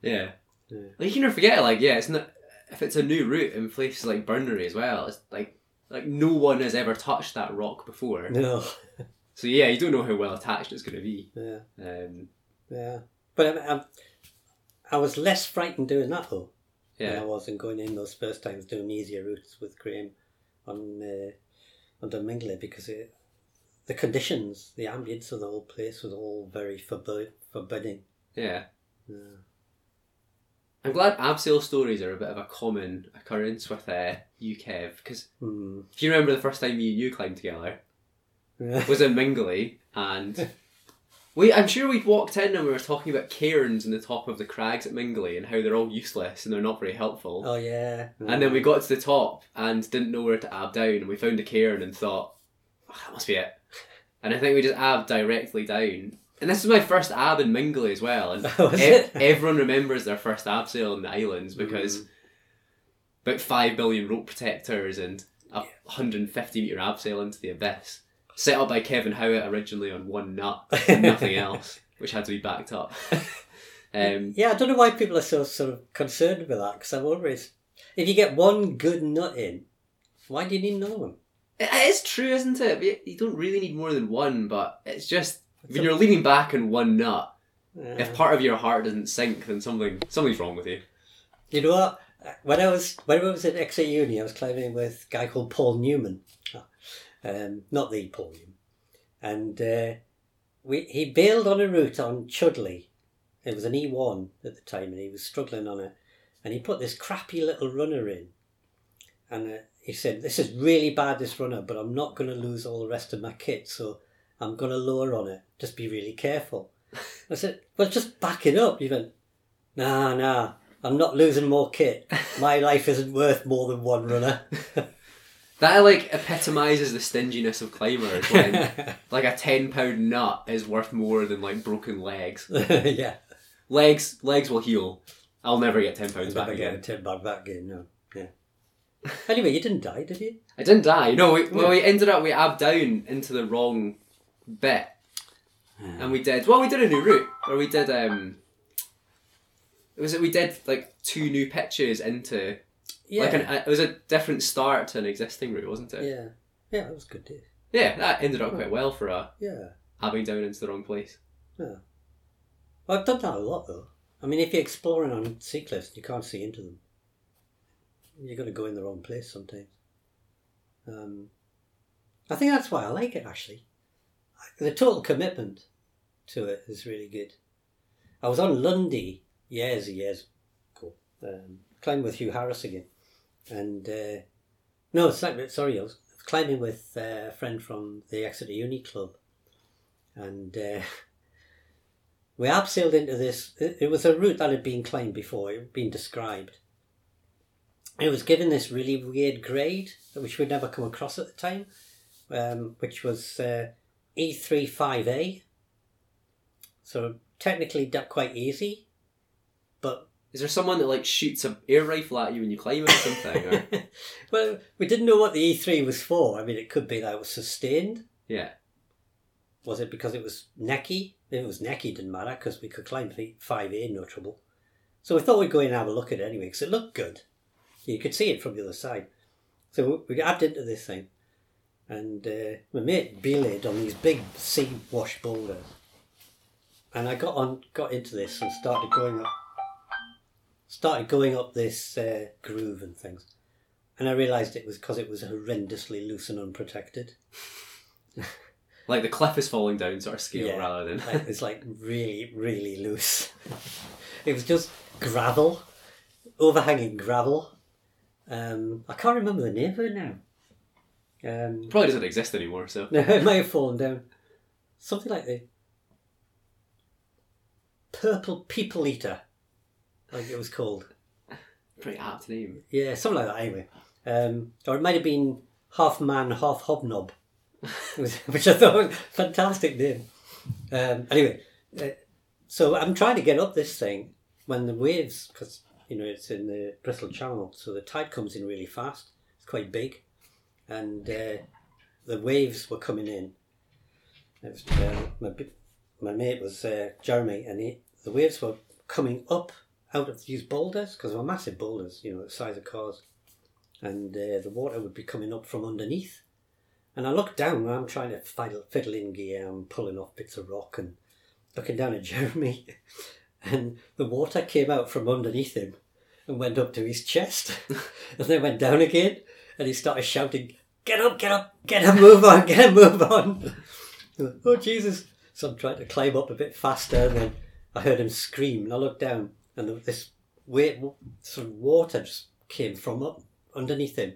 Yeah. yeah. Like, you can never forget, like, yeah, it's not, if it's a new route in places like Berneray as well, it's like, like no one has ever touched that rock before. No. So, yeah, you don't know how well attached it's going to be. Yeah. Um, yeah. But I, I, I was less frightened doing that, though, yeah. than I was in going in those first times doing easier routes with Graham on uh, on the Mingale, because it, the conditions, the ambience of the whole place was all very forb- forbidding. Yeah. yeah. I'm glad abseil stories are a bit of a common occurrence with uh, you, Kev, because mm. if you remember the first time you and you climbed together, yeah. was in Mingale, and... We, I'm sure we'd walked in and we were talking about cairns in the top of the crags at Mingale and how they're all useless and they're not very helpful. Oh, yeah. yeah. And then we got to the top and didn't know where to ab down, and we found a cairn and thought, oh, that must be it. And I think we just abbed directly down. And this was my first ab in Mingale as well. And oh, e- everyone remembers their first ab sail in the islands because mm. about five billion rope protectors and a yeah. one hundred fifty metre ab sail into the abyss. Set up by Kevin Howett originally on one nut and nothing else, which had to be backed up. um, yeah, I don't know why people are so sort of concerned with that, because I'm always... If you get one good nut in, why do you need another one? It is true, isn't it? You don't really need more than one, but it's just... It's when a... you're leaning back on one nut, yeah. if part of your heart doesn't sink, then something something's wrong with you. You know what? When I was, when I was at Exeter Uni, I was climbing with a guy called Paul Newman. Oh. Um, not the podium. And uh, we he bailed on a route on Chudleigh. It was an E one at the time and he was struggling on it. And he put this crappy little runner in. And uh, he said, this is really bad, this runner, but I'm not going to lose all the rest of my kit, so I'm going to lower on it. Just be really careful. I said, well, just back it up. He went, nah, nah, I'm not losing more kit. My life isn't worth more than one runner. That, like, epitomises the stinginess of climbers when, like, a ten pound nut is worth more than, like, broken legs. yeah. Legs legs will heal. I'll never get ten pounds back again. ten pounds back again, no. Yeah. Anyway, you didn't die, did you? I didn't die. No, we, yeah. well, we ended up, we abbed down into the wrong bit. Hmm. And we did, well, we did a new route, or we did, um... It was that we did, like, two new pitches into... Yeah. Like an, it was a different start to an existing route, wasn't it? Yeah. Yeah, that was good, dude. Yeah, that ended up quite well for a yeah. having down into the wrong place. Yeah. Well, I've done that a lot, though. I mean, if you're exploring on sea cliffs, you can't see into them. You've got to go in the wrong place sometimes. Um, I think that's why I like it, actually. The total commitment to it is really good. I was on Lundy years and years ago. Um, climbing with Hugh Harris again. And, uh, no, sorry, I was climbing with uh, a friend from the Exeter Uni Club. And uh, we abseiled into this. It, it was a route that had been climbed before, it had been described. It was given this really weird grade, which we'd never come across at the time, um, which was uh, E thirty-five A. So technically not quite easy, but... Is there someone that, like, shoots an air rifle at you when you climb it or something? Or? Well, we didn't know what the E three was for. I mean, it could be that it was sustained. Yeah. Was it because it was necky? If it was necky, it didn't matter, because we could climb five A, no trouble. So we thought we'd go in and have a look at it anyway, because it looked good. You could see it from the other side. So we got into this thing, and uh, my mate belayed on these big sea wash boulders. And I got on, got into this and started going up. Started going up this uh, groove and things. And I realised it was because it was horrendously loose and unprotected. Like the cliff is falling down sort of scale, yeah, rather than... Like, it's like really, really loose. It was just gravel, overhanging gravel. Um, I can't remember the name of it now. Um, probably doesn't exist anymore, so... It may have fallen down. Something like the Purple People Eater, like it was called. Pretty apt name. Yeah, something like that, anyway. Um, or it might have been Half Man, Half Hobnob, which I thought was a fantastic name. Um, anyway, uh, so I'm trying to get up this thing when the waves, because, you know, it's in the Bristol Channel, so the tide comes in really fast. It's quite big. And uh, the waves were coming in. It was, uh, my, my mate was uh, Jeremy, and he, the waves were coming up out of these boulders, because they were massive boulders, you know, the size of cars. And uh, the water would be coming up from underneath. And I looked down, and I'm trying to fiddle, fiddle in gear, I'm pulling off bits of rock and looking down at Jeremy. And the water came out from underneath him and went up to his chest. And then went down again, and he started shouting, "Get up, get up, get a move on, get a move on." Oh, Jesus. So I'm trying to climb up a bit faster, and then I heard him scream, and I looked down, and this weird sort of water just came from up underneath him.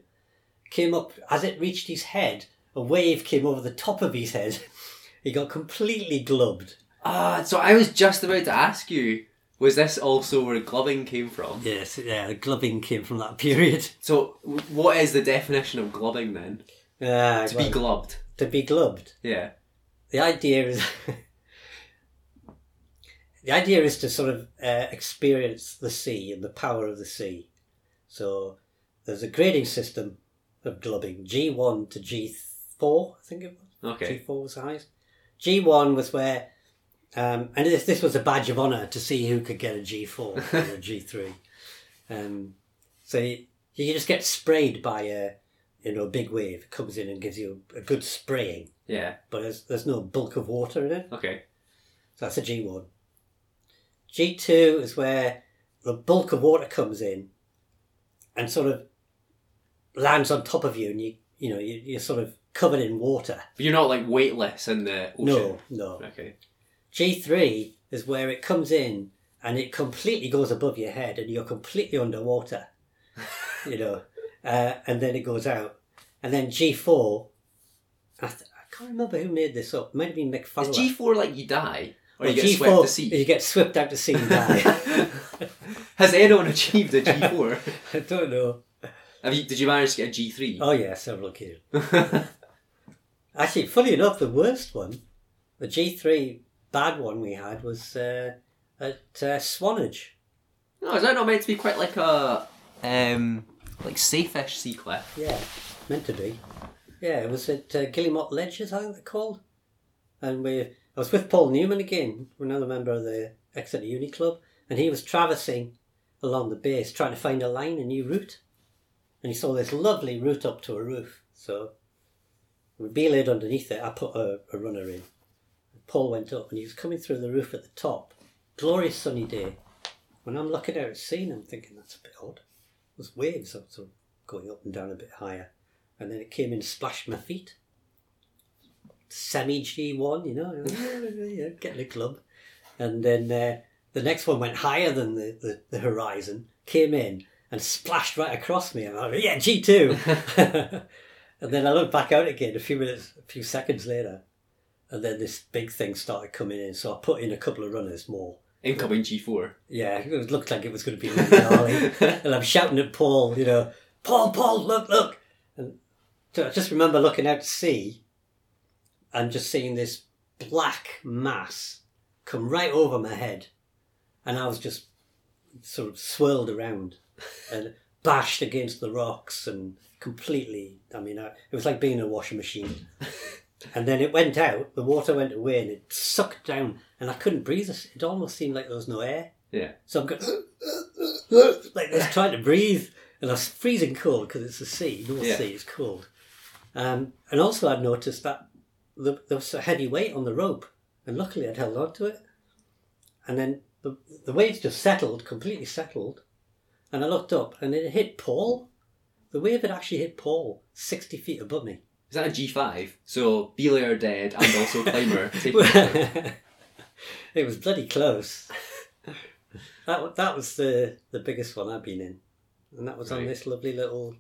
Came up, as it reached his head, a wave came over the top of his head. He got completely glubbed. Ah, so I was just about to ask you, was this also where glubbing came from? Yes, yeah, the glubbing came from that period. So what is the definition of glubbing then? Uh, to well, be glubbed. To be glubbed. Yeah. The idea is... the idea is to sort of uh, experience the sea and the power of the sea. So there's a grading system of glubbing, G one to G four, I think it was. Okay. G four was the highest. G one was where... Um, and this, this was a badge of honour to see who could get a G four or a G three. Um, so you, you just get sprayed by a, you know, a big wave. It comes in and gives you a good spraying. Yeah. But there's, there's no bulk of water in it. Okay. So that's a G one. G two is where the bulk of water comes in and sort of lands on top of you, and you, you know, you, you're sort of covered in water. But you're not like weightless in the ocean. No, no. Okay. G three is where it comes in and it completely goes above your head and you're completely underwater, you know, uh, and then it goes out. And then G four, I, th- I can't remember who made this up. It might have been Mick Fowler. Is G four like you die or well, you get G four, swept to sea? You get swept out to sea and die. Has anyone achieved a G four? I don't know. Have you, did you manage to get a G three? Oh yeah, several kids. Actually, funny enough, the worst one, the G three... bad one we had was uh, at uh, Swanage. No, is that not meant to be quite like a um, like safe-ish sea cliff? Yeah, meant to be. Yeah, it was at uh, Guillemot Ledges, I think they're called. And we, I was with Paul Newman again, another member of the Exeter Uni Club, and he was traversing along the base trying to find a line, a new route, and he saw this lovely route up to a roof. So we belayed underneath it. I put a, a runner in. Paul went up and he was coming through the roof at the top. Glorious sunny day. When I'm looking out at sea and I'm thinking, that's a bit odd. There's waves sort of going up and down a bit higher. And then it came in and splashed my feet. Semi-G one, you know, getting a club. And then uh, the next one went higher than the, the, the horizon, came in and splashed right across me. And I was like, yeah, G two. And then I looked back out again a few minutes, a few seconds later. And then this big thing started coming in, so I put in a couple of runners more. Incoming G four. Yeah, it looked like it was going to be really gnarly. And I'm shouting at Paul, you know, Paul, Paul, look, look. And I just remember looking out to sea and just seeing this black mass come right over my head. And I was just sort of swirled around and bashed against the rocks and completely, I mean, I, it was like being in a washing machine. And then it went out, the water went away and it sucked down and I couldn't breathe. It almost seemed like there was no air. Yeah. So I'm going like this, trying to breathe. And I was freezing cold because it's the sea, North yeah. Sea, it's cold. Um, and also I'd noticed that there was a heavy weight on the rope and luckily I'd held on to it. And then the, the waves just settled, completely settled. And I looked up and it hit Paul. The wave had actually hit Paul sixty feet above me. Is that a G five? So, belayer dead and also climber. It was bloody close. That that was the, the biggest one I've been in. And that was right. On this lovely little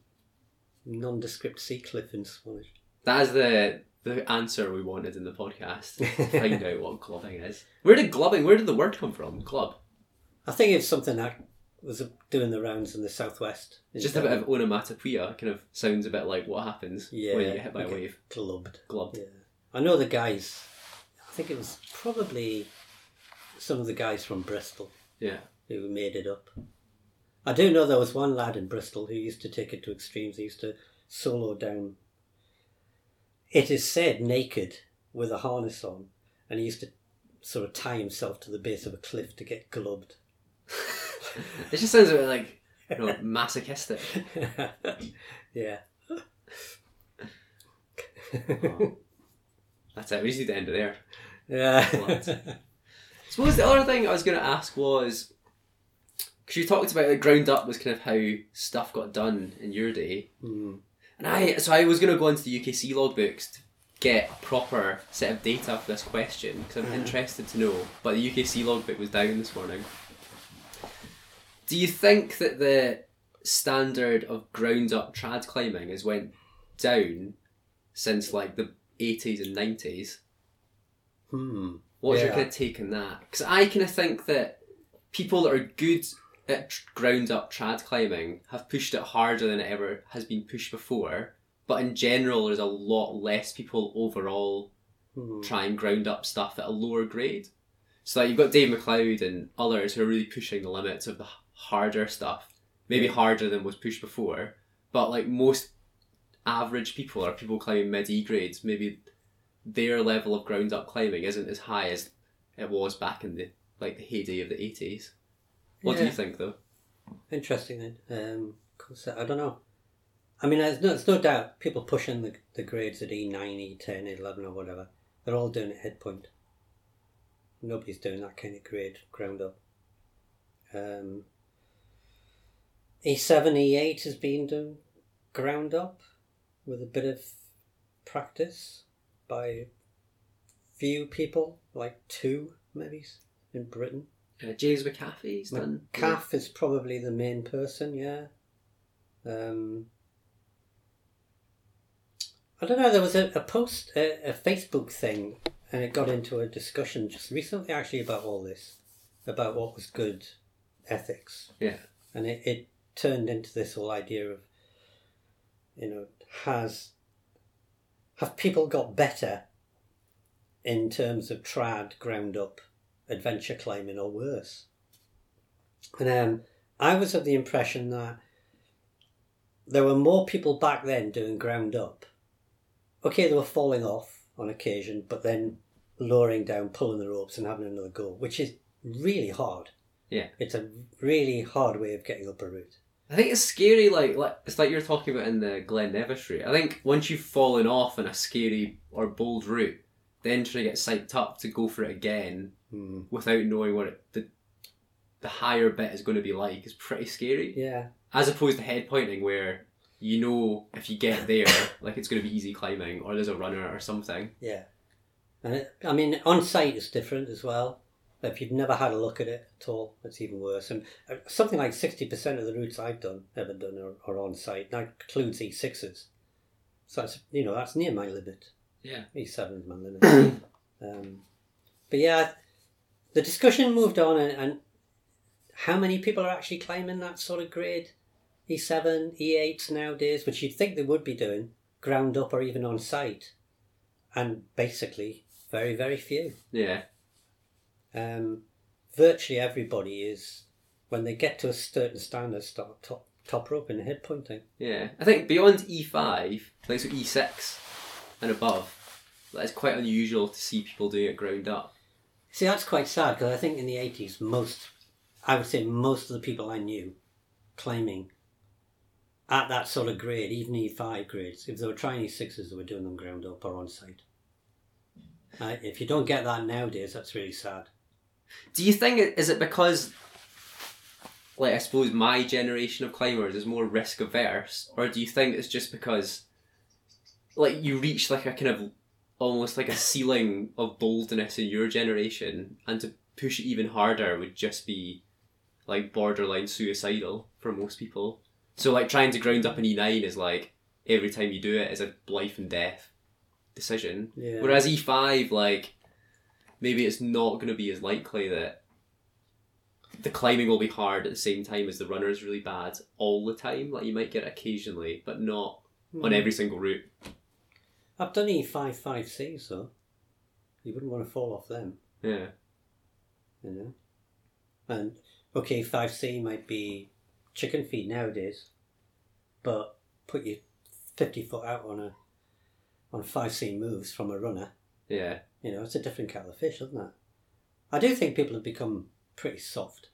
nondescript sea cliff in Swanage. That is the the answer we wanted in the podcast. Find out what clubbing is. Where did clubbing? Where did the word come from? Club. I think it's something that was doing the rounds in the southwest. Just Devon. A bit of onomatopoeia. Kind of sounds a bit like what happens yeah, when you get hit by a wave. Clubbed. Clubbed. Yeah. I know the guys. I think it was probably some of the guys from Bristol. Yeah. Who made it up. I do know there was one lad in Bristol who used to take it to extremes. He used to solo down, it is said, naked with a harness on, and he used to sort of tie himself to the base of a cliff to get glubbed. It just sounds a bit like, you know, masochistic. Yeah. Oh. That's it. We just need to end it there. Yeah. I suppose the other thing I was going to ask was, because you talked about, like, Ground Up was kind of how stuff got done in your day. Mm. And I, so I was going to go into the U K C logbooks to get a proper set of data for this question, because I'm mm. interested to know, but the U K C logbook was down this morning. Do you think that the standard of Ground Up trad climbing has went down since, like, the eighties and nineties? Hmm. What's yeah. your kind of take on that? Because I kind of think that people that are good at ground up trad climbing have pushed it harder than it ever has been pushed before, but in general there's a lot less people overall mm-hmm. trying ground up stuff at a lower grade. So, like, you've got Dave MacLeod and others who are really pushing the limits of the harder stuff, maybe harder than was pushed before, but, like, most average people or people climbing mid-E grades, maybe their level of ground up climbing isn't as high as it was back in the, like, the heyday of the eighties. What yeah. do you think, though? Interesting, then. Um, concept. I don't know. I mean, there's no, there's no doubt people pushing the, the grades at E nine, E ten, E eleven or whatever, they're all doing it head point. Nobody's doing that kind of grade ground up. Um, E seven, E eight has been done ground up with a bit of practice by few people, like two, maybe, in Britain. Uh, James McCaffrey's done. McCaff yeah. is probably the main person, yeah. Um, I don't know, there was a, a post, a, a Facebook thing, and it got into a discussion just recently, actually, about all this, about what was good ethics. Yeah. And it, it turned into this whole idea of, you know, has, have people got better in terms of trad, ground up, adventure climbing, or worse? And um, I was of the impression that there were more people back then doing ground up. Okay, they were falling off on occasion, but then lowering down, pulling the ropes and having another go, which is really hard. Yeah. It's a really hard way of getting up a route. I think it's scary, like, like it's like you're talking about in the Glen Nevis route. I think once you've fallen off on a scary or bold route, then trying to get psyched up to go for it again mm. without knowing what it, the the higher bit is going to be like is pretty scary. Yeah. As opposed to head pointing, where you know if you get there, like, it's going to be easy climbing, or there's a runner or something. Yeah. And it, I mean, on site is different as well. If you've never had a look at it at all, it's even worse. And something like sixty percent of the routes I've done, ever done, are, are on site. That includes E sixes. So that's, you know, that's near my limit. Yeah. E seven is my limit. um, but yeah, the discussion moved on, and, and how many people are actually climbing that sort of grade, E seven, E eight nowadays, which you'd think they would be doing, ground up or even on site. And basically, very, very few. Yeah. Um, virtually everybody is, when they get to a certain standard, start top, top rope and head pointing. Yeah. I think beyond E five, like, so E six and above, it's quite unusual to see people doing it ground up. See, that's quite sad, because I think in the eighties, most, I would say most of the people I knew climbing at that sort of grade, even E five grades, if they were trying E sixes, they were doing them ground up or on site. Uh, if you don't get that nowadays, that's really sad. Do you think, it, is it because, like, I suppose my generation of climbers is more risk averse, or do you think it's just because, like, you reach, like, a kind of almost like a ceiling of boldness in your generation, and to push it even harder would just be, like, borderline suicidal for most people? So, like, trying to ground up an E nine is like, every time you do it is a life and death decision. Yeah. Whereas E five, like, maybe it's not going to be as likely that the climbing will be hard at the same time as the runner is really bad all the time. Like, you might get it occasionally, but not mm. on every single route. I've done E five five Cs, though. You wouldn't want to fall off them. Yeah. You know? And, okay, five C might be chicken feed nowadays, but put your fifty foot out on a on five C moves from a runner. Yeah. You know, it's a different kettle of fish, isn't it? I do think people have become pretty soft.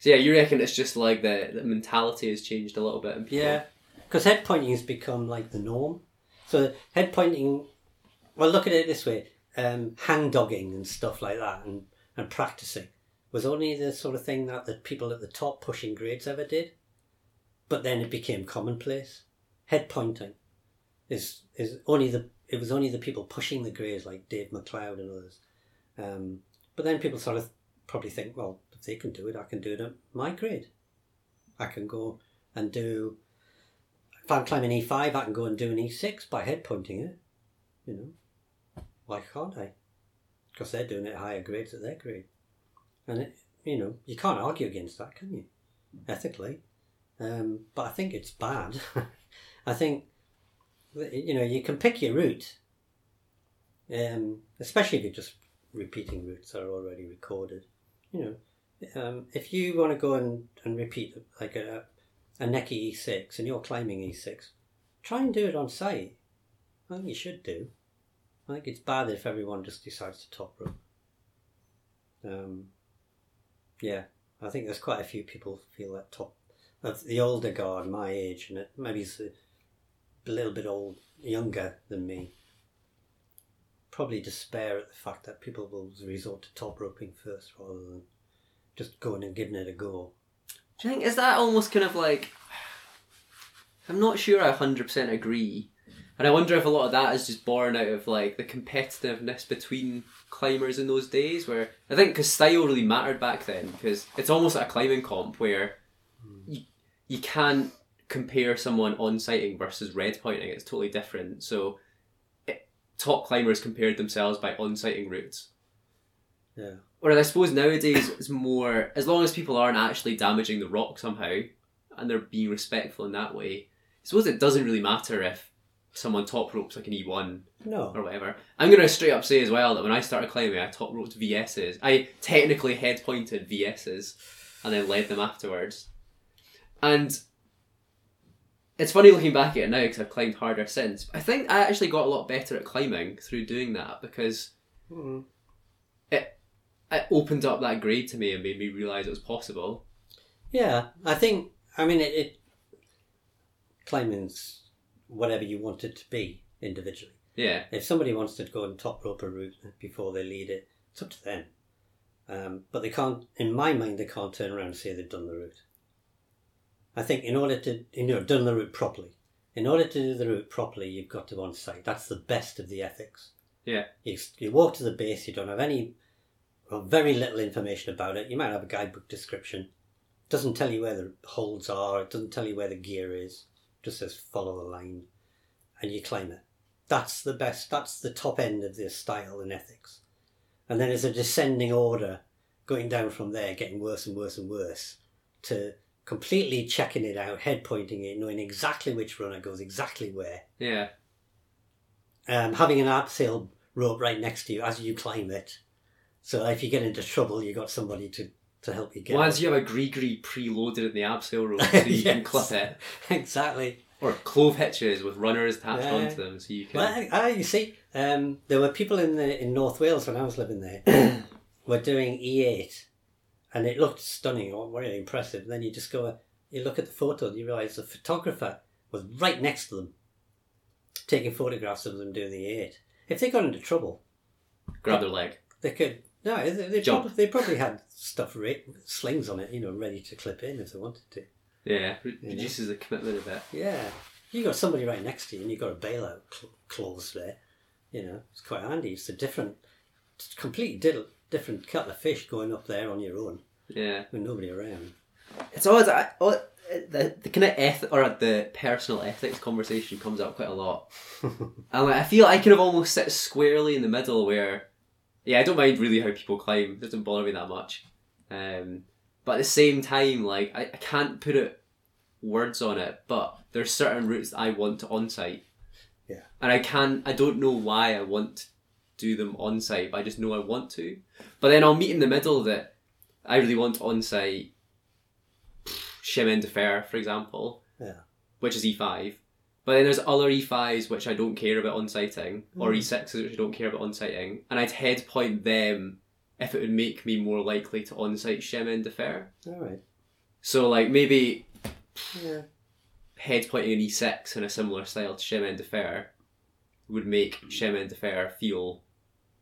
So yeah, you reckon it's just like the, the mentality has changed a little bit? And people... Yeah, because head pointing has become like the norm. So head pointing, well, look at it this way, um, hand dogging and stuff like that and, and practicing was only the sort of thing that the people at the top pushing grades ever did. But then it became commonplace. Head pointing is is only the it was only the people pushing the grades like Dave MacLeod and others. Um, but then people sort of probably think, well, if they can do it, I can do it at my grade. I can go and do. If I'm climbing E five, I can go and do an E six by head pointing it. You know, why can't I? Because they're doing it at higher grades at their grade. And, it, you know, you can't argue against that, can you? Ethically. Um, but I think it's bad. I think, you know, you can pick your route. Um, especially if you're just repeating routes that are already recorded. You know, um, if you want to go and, and repeat like a, a necky E six and you're climbing E six, try and do it on site. I think you should do. I think it's bad if everyone just decides to top rope. Um... Yeah, I think there's quite a few people feel that top of the older guard, my age, and it maybe it's a little bit old, younger than me. Probably despair at the fact that people will resort to top roping first rather than just going and giving it a go. Do you think is that almost kind of like? I'm not sure. I one hundred percent agree, and I wonder if a lot of that is just born out of like the competitiveness between climbers in those days, where I think because style really mattered back then, because it's almost like a climbing comp where mm. you, you can't compare someone on sighting versus red pointing. It's totally different. So it, top climbers compared themselves by on sighting routes. Yeah. Whereas I suppose nowadays it's more, as long as people aren't actually damaging the rock somehow and they're being respectful in that way, I suppose it doesn't really matter if someone top ropes like an E one no. or whatever. I'm going to straight up say as well that when I started climbing, I top roped V Ss. I technically head pointed V Ss and then led them afterwards. And it's funny looking back at it now because I've climbed harder since. But I think I actually got a lot better at climbing through doing that because mm-hmm. it it opened up that grade to me and made me realise it was possible. Yeah, I think, I mean, it, it climbing's whatever you want it to be individually. Yeah. If somebody wants to go and top rope a route before they lead it, it's up to them. Um, but they can't, in my mind, they can't turn around and say they've done the route. I think in order to, you know, done the route properly, in order to do the route properly, you've got to on-site. That's the best of the ethics. Yeah. You, you walk to the base, you don't have any, or very little information about it. You might have a guidebook description. It doesn't tell you where the holds are. It doesn't tell you where the gear is. Just says follow the line and you climb it. That's the best, that's the top end of this style and ethics. And then it's a descending order going down from there, getting worse and worse and worse to completely checking it out, head pointing it, knowing exactly which runner goes exactly where. Yeah. Um, having an abseil rope right next to you as you climb it. So if you get into trouble, you got somebody to to help you get Once it. You have a gree-gree preloaded in the abseil rope so you yes, can clip it. Exactly. Or clove hitches with runners attached yeah. onto them so you can... Well, I, I, you see, um, there were people in the in North Wales when I was living there were doing E eight and it looked stunning, really impressive. And then you just go, you look at the photo and you realise the photographer was right next to them taking photographs of them doing the E eight. If they got into trouble... Grab they, their leg. They could... No, they, they, probably, they probably had stuff, re- slings on it, you know, ready to clip in if they wanted to. Yeah, re- reduces know? the commitment a bit. Yeah. You got somebody right next to you and you've got a bailout cl- clause there, you know, it's quite handy. It's a different, completely diddle, different kettle of fish going up there on your own. Yeah. With nobody around. It's odd, I, the, the kind of eth- or the personal ethics conversation comes up quite a lot. And like, I feel I kind of almost sit squarely in the middle where, yeah, I don't mind really how people climb. It doesn't bother me that much. Um, but at the same time, like, I, I can't put it words on it, but there's certain routes that I want to on-site. Yeah. And I can I don't know why I want to do them on-site, but I just know I want to. But then I'll meet in the middle that I really want to on-site Chemin de Fer, for example, yeah, which is E five. But then there's other E fives which I don't care about on-siting, mm. or E sixes which I don't care about on-siting, and I'd headpoint them if it would make me more likely to on-site Chemin de Fer. All right. So, like, maybe... Yeah. Head pointing an E six in a similar style to Chemin de Fer would make Chemin de Fer feel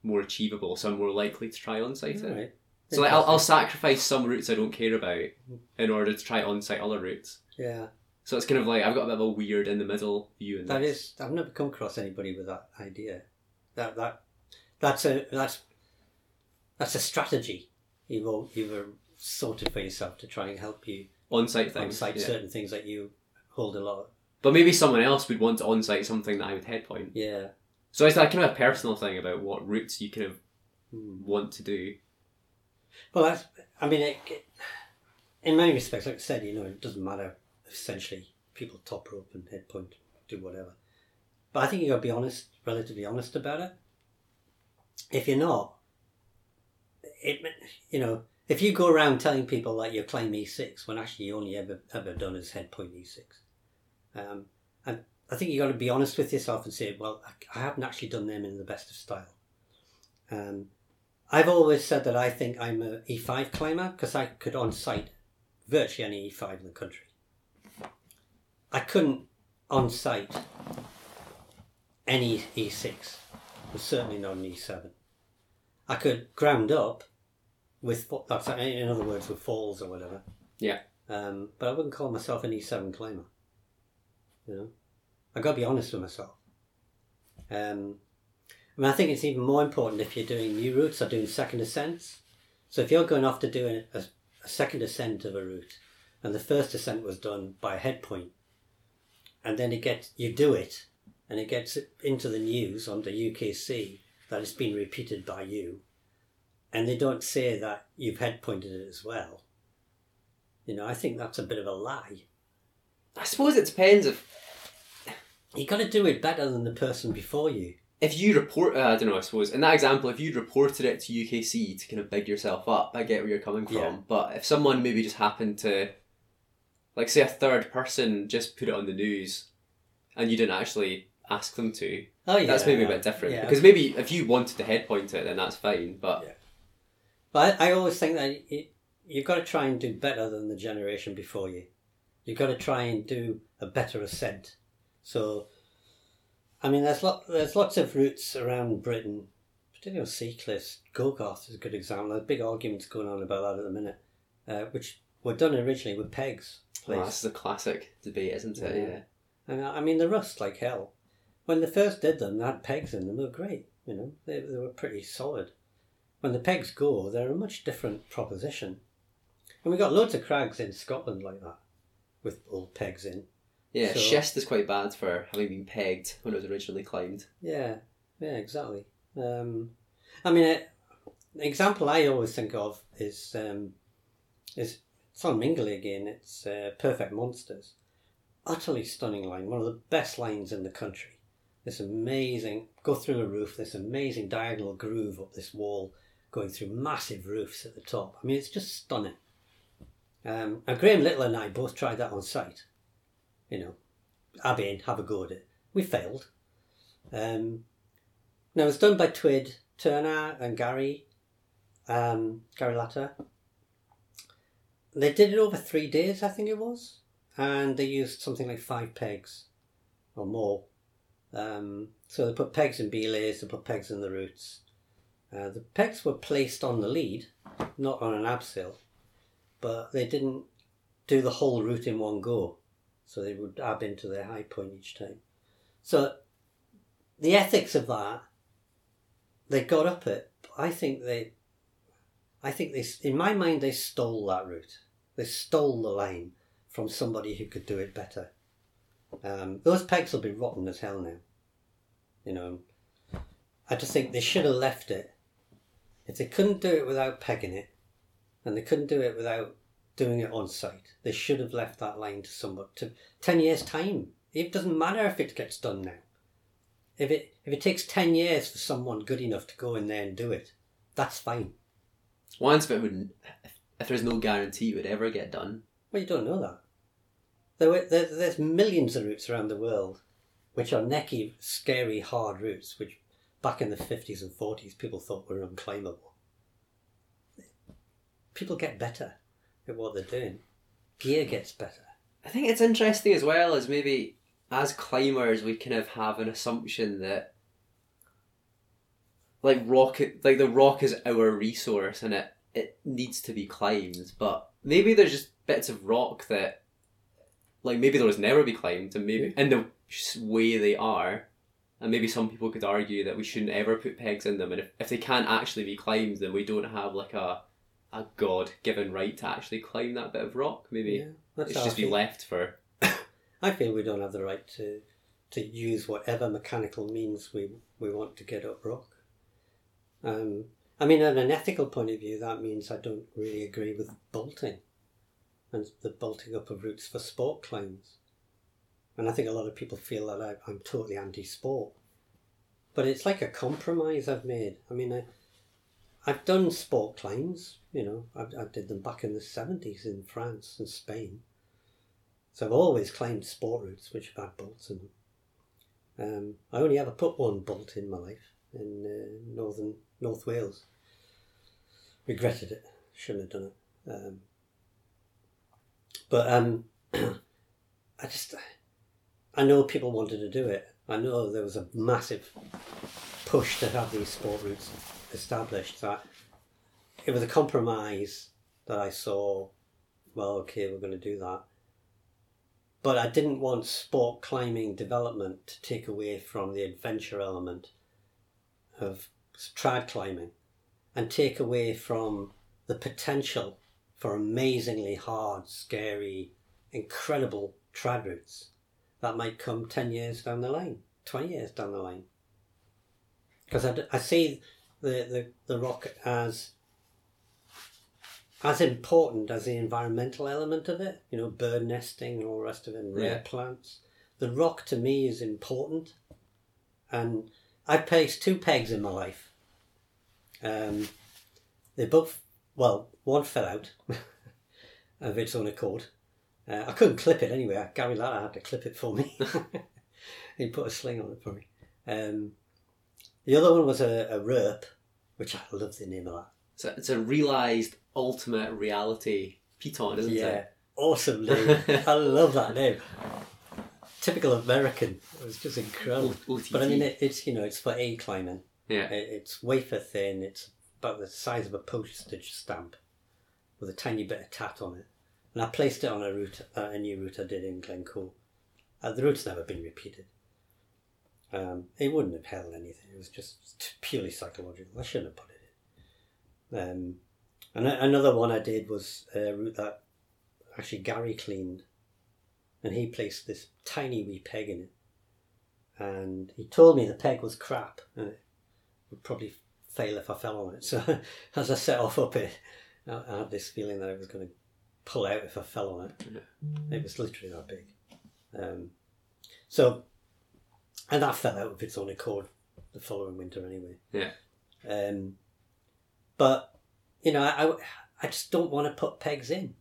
more achievable, so I'm more likely to try on-site it. Right. So like, I'll, I'll sacrifice some routes I don't care about in order to try on-site other routes. Yeah. So it's kind of like, I've got a bit of a weird in-the-middle view in that this. That is, I've never come across anybody with that idea. That that That's a that's that's a strategy you've, you've sorted for yourself to try and help you on-site things. On-site yeah. certain things that you... hold a lot. But maybe someone else would want to on-site something that I would headpoint. Yeah. So it's that kind of a personal thing about what routes you kind of mm. want to do. Well, that's, I mean, it, it, in many respects, like I said, you know, it doesn't matter. Essentially, people top rope and headpoint, do whatever. But I think you've got to be honest, relatively honest about it. If you're not, it, you know, if you go around telling people that you climb E six when actually you only ever ever done is headpoint E six. Um, and I think you've got to be honest with yourself and say, well, I, I haven't actually done them in the best of style. Um, I've always said that I think I'm an E five climber because I could on-site virtually any E five in the country. I couldn't on-site any E six, and certainly not an E seven. I could ground up with, in other words, with falls or whatever. Yeah. Um, but I wouldn't call myself an E seven climber. You know, I've got to be honest with myself. Um, I mean, I think it's even more important if you're doing new routes or doing second ascents. So if you're going off to do a, a second ascent of a route, and the first ascent was done by a head point, and then it gets, you do it, and it gets into the news on the U K C that it's been repeated by you, and they don't say that you've headpointed it as well. You know, I think that's a bit of a lie. I suppose it depends if... You've got to do it better than the person before you. If you report... Uh, I don't know, I suppose. In that example, if you'd reported it to U K C to kind of big yourself up, I get where you're coming from. Yeah. But if someone maybe just happened to... Like, say a third person just put it on the news and you didn't actually ask them to. Oh, yeah. That's maybe yeah. a bit different. Yeah. Because maybe if you wanted to headpoint it, then that's fine, but... Yeah. But I always think that you, you've got to try and do better than the generation before you. You've got to try and do a better ascent. So, I mean, there's lot, there's lots of routes around Britain, particularly on sea cliffs. Golgoth is a good example. There's big arguments going on about that at the minute, uh, which were done originally with pegs. Please. Oh, that's the classic debate, isn't it? Yeah. yeah. And I mean, they rust like hell. When they first did them, they had pegs in them. They were great. You know, they they were pretty solid. When the pegs go, they're a much different proposition. And we've got loads of crags in Scotland like that, with old pegs in. Yeah, so, schist is quite bad for having been pegged when it was originally climbed. Yeah, yeah, exactly. Um, I mean, a, an example I always think of is, um, is it's on Mingale again, it's uh, Perfect Monsters. Utterly stunning line, one of the best lines in the country. This amazing, go through a roof, this amazing diagonal groove up this wall, going through massive roofs at the top. I mean, it's just stunning. Um, and Graham Little and I both tried that on site. You know, I've been, have a go at it. We failed. Um, now, it was done by Twid, Turner and Gary, um, Gary Latter. They did it over three days, I think it was. And they used something like five pegs or more. Um, so they put pegs in belays, they put pegs in the roots. Uh, the pegs were placed on the lead, not on an abseil, but they didn't do the whole route in one go, so they would ab into their high point each time. So the ethics of that, they got up it. I think they, I think they, in my mind, they stole that route. They stole the line from somebody who could do it better. Um, those pegs will be rotten as hell now. You know, I just think they should have left it. If they couldn't do it without pegging it, and they couldn't do it without doing it on site, they should have left that line to somebody. To ten years' time, it doesn't matter if it gets done now. If it if it takes ten years for someone good enough to go in there and do it, that's fine. One bit wouldn't. If there's no guarantee it would ever get done. Well, you don't know that. There, were, there, there's millions of routes around the world which are necky, scary, hard routes, which back in the fifties and forties people thought were unclimbable. People get better at what they're doing. Gear gets better. I think it's interesting as well as maybe as climbers we kind of have an assumption that like rock, like the rock is our resource and it, it needs to be climbed, but maybe there's just bits of rock that like maybe there was never be climbed and maybe in the way they are, and maybe some people could argue that we shouldn't ever put pegs in them, and if, if they can't actually be climbed then we don't have like a a God-given right to actually climb that bit of rock. Maybe yeah, it should just be left for... I feel we don't have the right to to use whatever mechanical means we, we want to get up rock. Um, I mean, on an ethical point of view, that means I don't really agree with bolting and the bolting up of routes for sport climbs. And I think a lot of people feel that I, I'm totally anti-sport. But it's like a compromise I've made. I mean, I... I've done sport climbs, you know, I, I did them back in the seventies in France and Spain. So I've always climbed sport routes which have had bolts in them. Um, I only ever put one bolt in my life in uh, northern North Wales. Regretted it, shouldn't have done it. Um, but um, I just, I know people wanted to do it. I know there was a massive push to have these sport routes established, that it was a compromise that I saw, well, okay, we're going to do that. But I didn't want sport climbing development to take away from the adventure element of trad climbing and take away from the potential for amazingly hard, scary, incredible trad routes that might come ten years down the line, twenty years down the line. Because I, I see the, the, the rock as as important as the environmental element of it, you know, bird nesting and all the rest of it, and rare yeah. plants. The rock to me is important. And I've placed two pegs in my life. Um, they both, well, one fell out of its own accord. Uh, I couldn't clip it anyway. Gary Latter had to clip it for me. He put a sling on it for me. Um, The other one was a, a R E R P, which I love the name of that. So it's a realised ultimate reality piton, isn't yeah, it? Yeah, awesome name. I love that name. Typical American. It was just incredible. O T T. But I mean, it, it's you know, it's for A climbing. Yeah. It, it's wafer thin. It's about the size of a postage stamp, with a tiny bit of tat on it. And I placed it on a route, uh, a new route I did in Glencoe. Uh, the route's never been repeated. Um, it wouldn't have held anything. It was just purely psychological. I shouldn't have put it in. Um, and a- another one I did was a route that actually Gary cleaned, and he placed this tiny wee peg in it. And he told me the peg was crap and it would probably fail if I fell on it. So as I set off up it, I had this feeling that it was going to pull out if I fell on it. It was literally that big. Um, so... And that fell out of its own accord the following winter anyway. Yeah. Um, but, you know, I, I just don't want to put pegs in.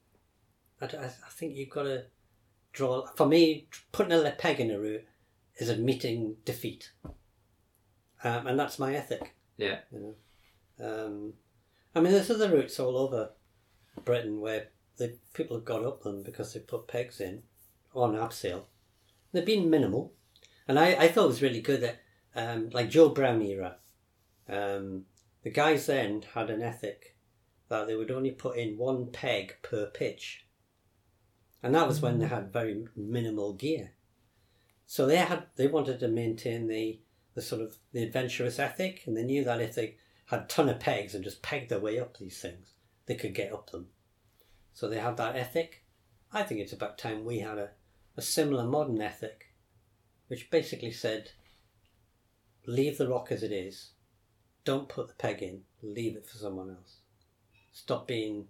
I, I think you've got to draw... For me, putting a peg in a route is admitting defeat. Um, and that's my ethic. Yeah. You know? um, I mean, there's other routes all over Britain where the people have got up them because they put pegs in on abseil. They've been minimal. And I, I thought it was really good that, um, like Joe Brown era, um, the guys then had an ethic that they would only put in one peg per pitch. And that was when they had very minimal gear. So they had they wanted to maintain the, the sort of the adventurous ethic, and they knew that if they had a ton of pegs and just pegged their way up these things, they could get up them. So they had that ethic. I think it's about time we had a, a similar modern ethic, which basically said, leave the rock as it is, don't put the peg in, leave it for someone else. Stop being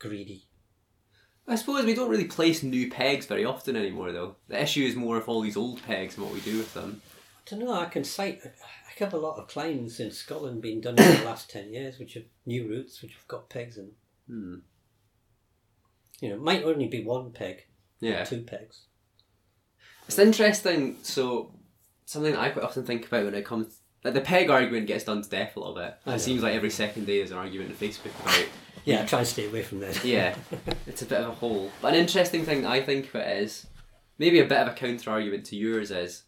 greedy. I suppose we don't really place new pegs very often anymore, though. The issue is more of all these old pegs and what we do with them. I don't know, I can cite I have a lot of climbs in Scotland being done in the last ten years, which have new routes, which have got pegs in them. Hmm. You know, it might only be one peg, yeah. Two pegs. It's interesting, so, something that I quite often think about when it comes... Like, the peg argument gets done to death a little bit. It seems like every second day there's an argument on Facebook about... Yeah, I try and stay away from this. Yeah, it's a bit of a hole. But an interesting thing that I think of it is, maybe a bit of a counter-argument to yours is,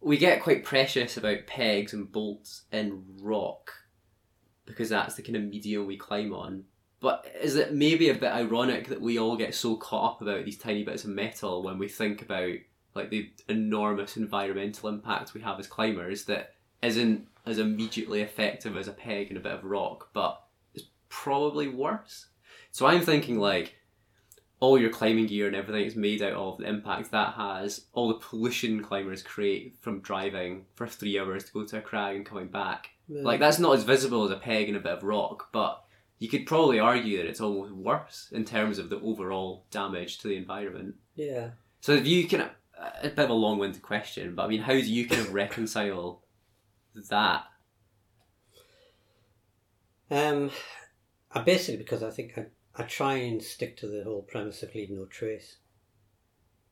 we get quite precious about pegs and bolts and rock because that's the kind of medium we climb on. But is it maybe a bit ironic that we all get so caught up about these tiny bits of metal when we think about like the enormous environmental impact we have as climbers that isn't as immediately effective as a peg and a bit of rock, but it's probably worse? So I'm thinking like, all your climbing gear and everything is made out of the impact that has, all the pollution climbers create from driving for three hours to go to a crag and coming back. Really? Like, that's not as visible as a peg and a bit of rock, but you could probably argue that it's almost worse in terms of the overall damage to the environment. Yeah. So if you can, a bit of a long-winded question, but I mean, how do you kind of reconcile that? Um, I basically, because I think I I try and stick to the whole premise of leave no trace.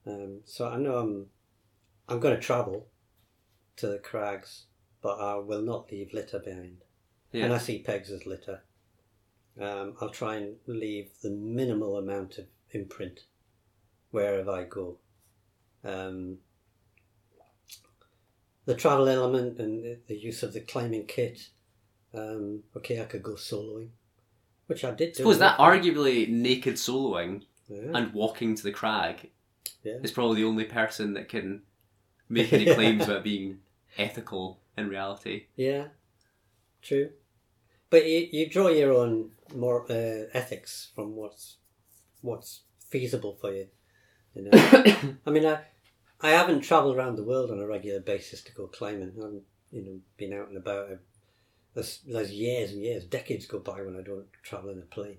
Um, so I know I'm, I'm going to travel to the crags, but I will not leave litter behind. Yeah. And I see pegs as litter. Um, I'll try and leave the minimal amount of imprint wherever I go. Um, the travel element and the use of the climbing kit. Um, okay, I could go soloing. Which I did do. I suppose that arguably naked soloing yeah. and walking to the crag yeah. is probably the only person that can make any claims about being ethical in reality. Yeah, true. But you, you draw your own more uh, ethics from what's what's feasible for you. You know, I mean, I I haven't travelled around the world on a regular basis to go climbing. I've you know been out and about. I've, There's, there's years and years, decades go by when I don't travel in a plane.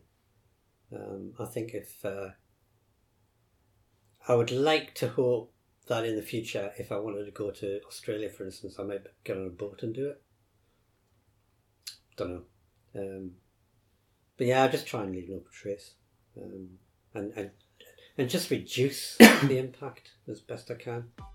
Um, I think if... Uh, I would like to hope that in the future, if I wanted to go to Australia, for instance, I might get on a boat and do it. Don't know. Um, but yeah, I just try and leave no trace. Um, and, and, and just reduce the impact as best I can.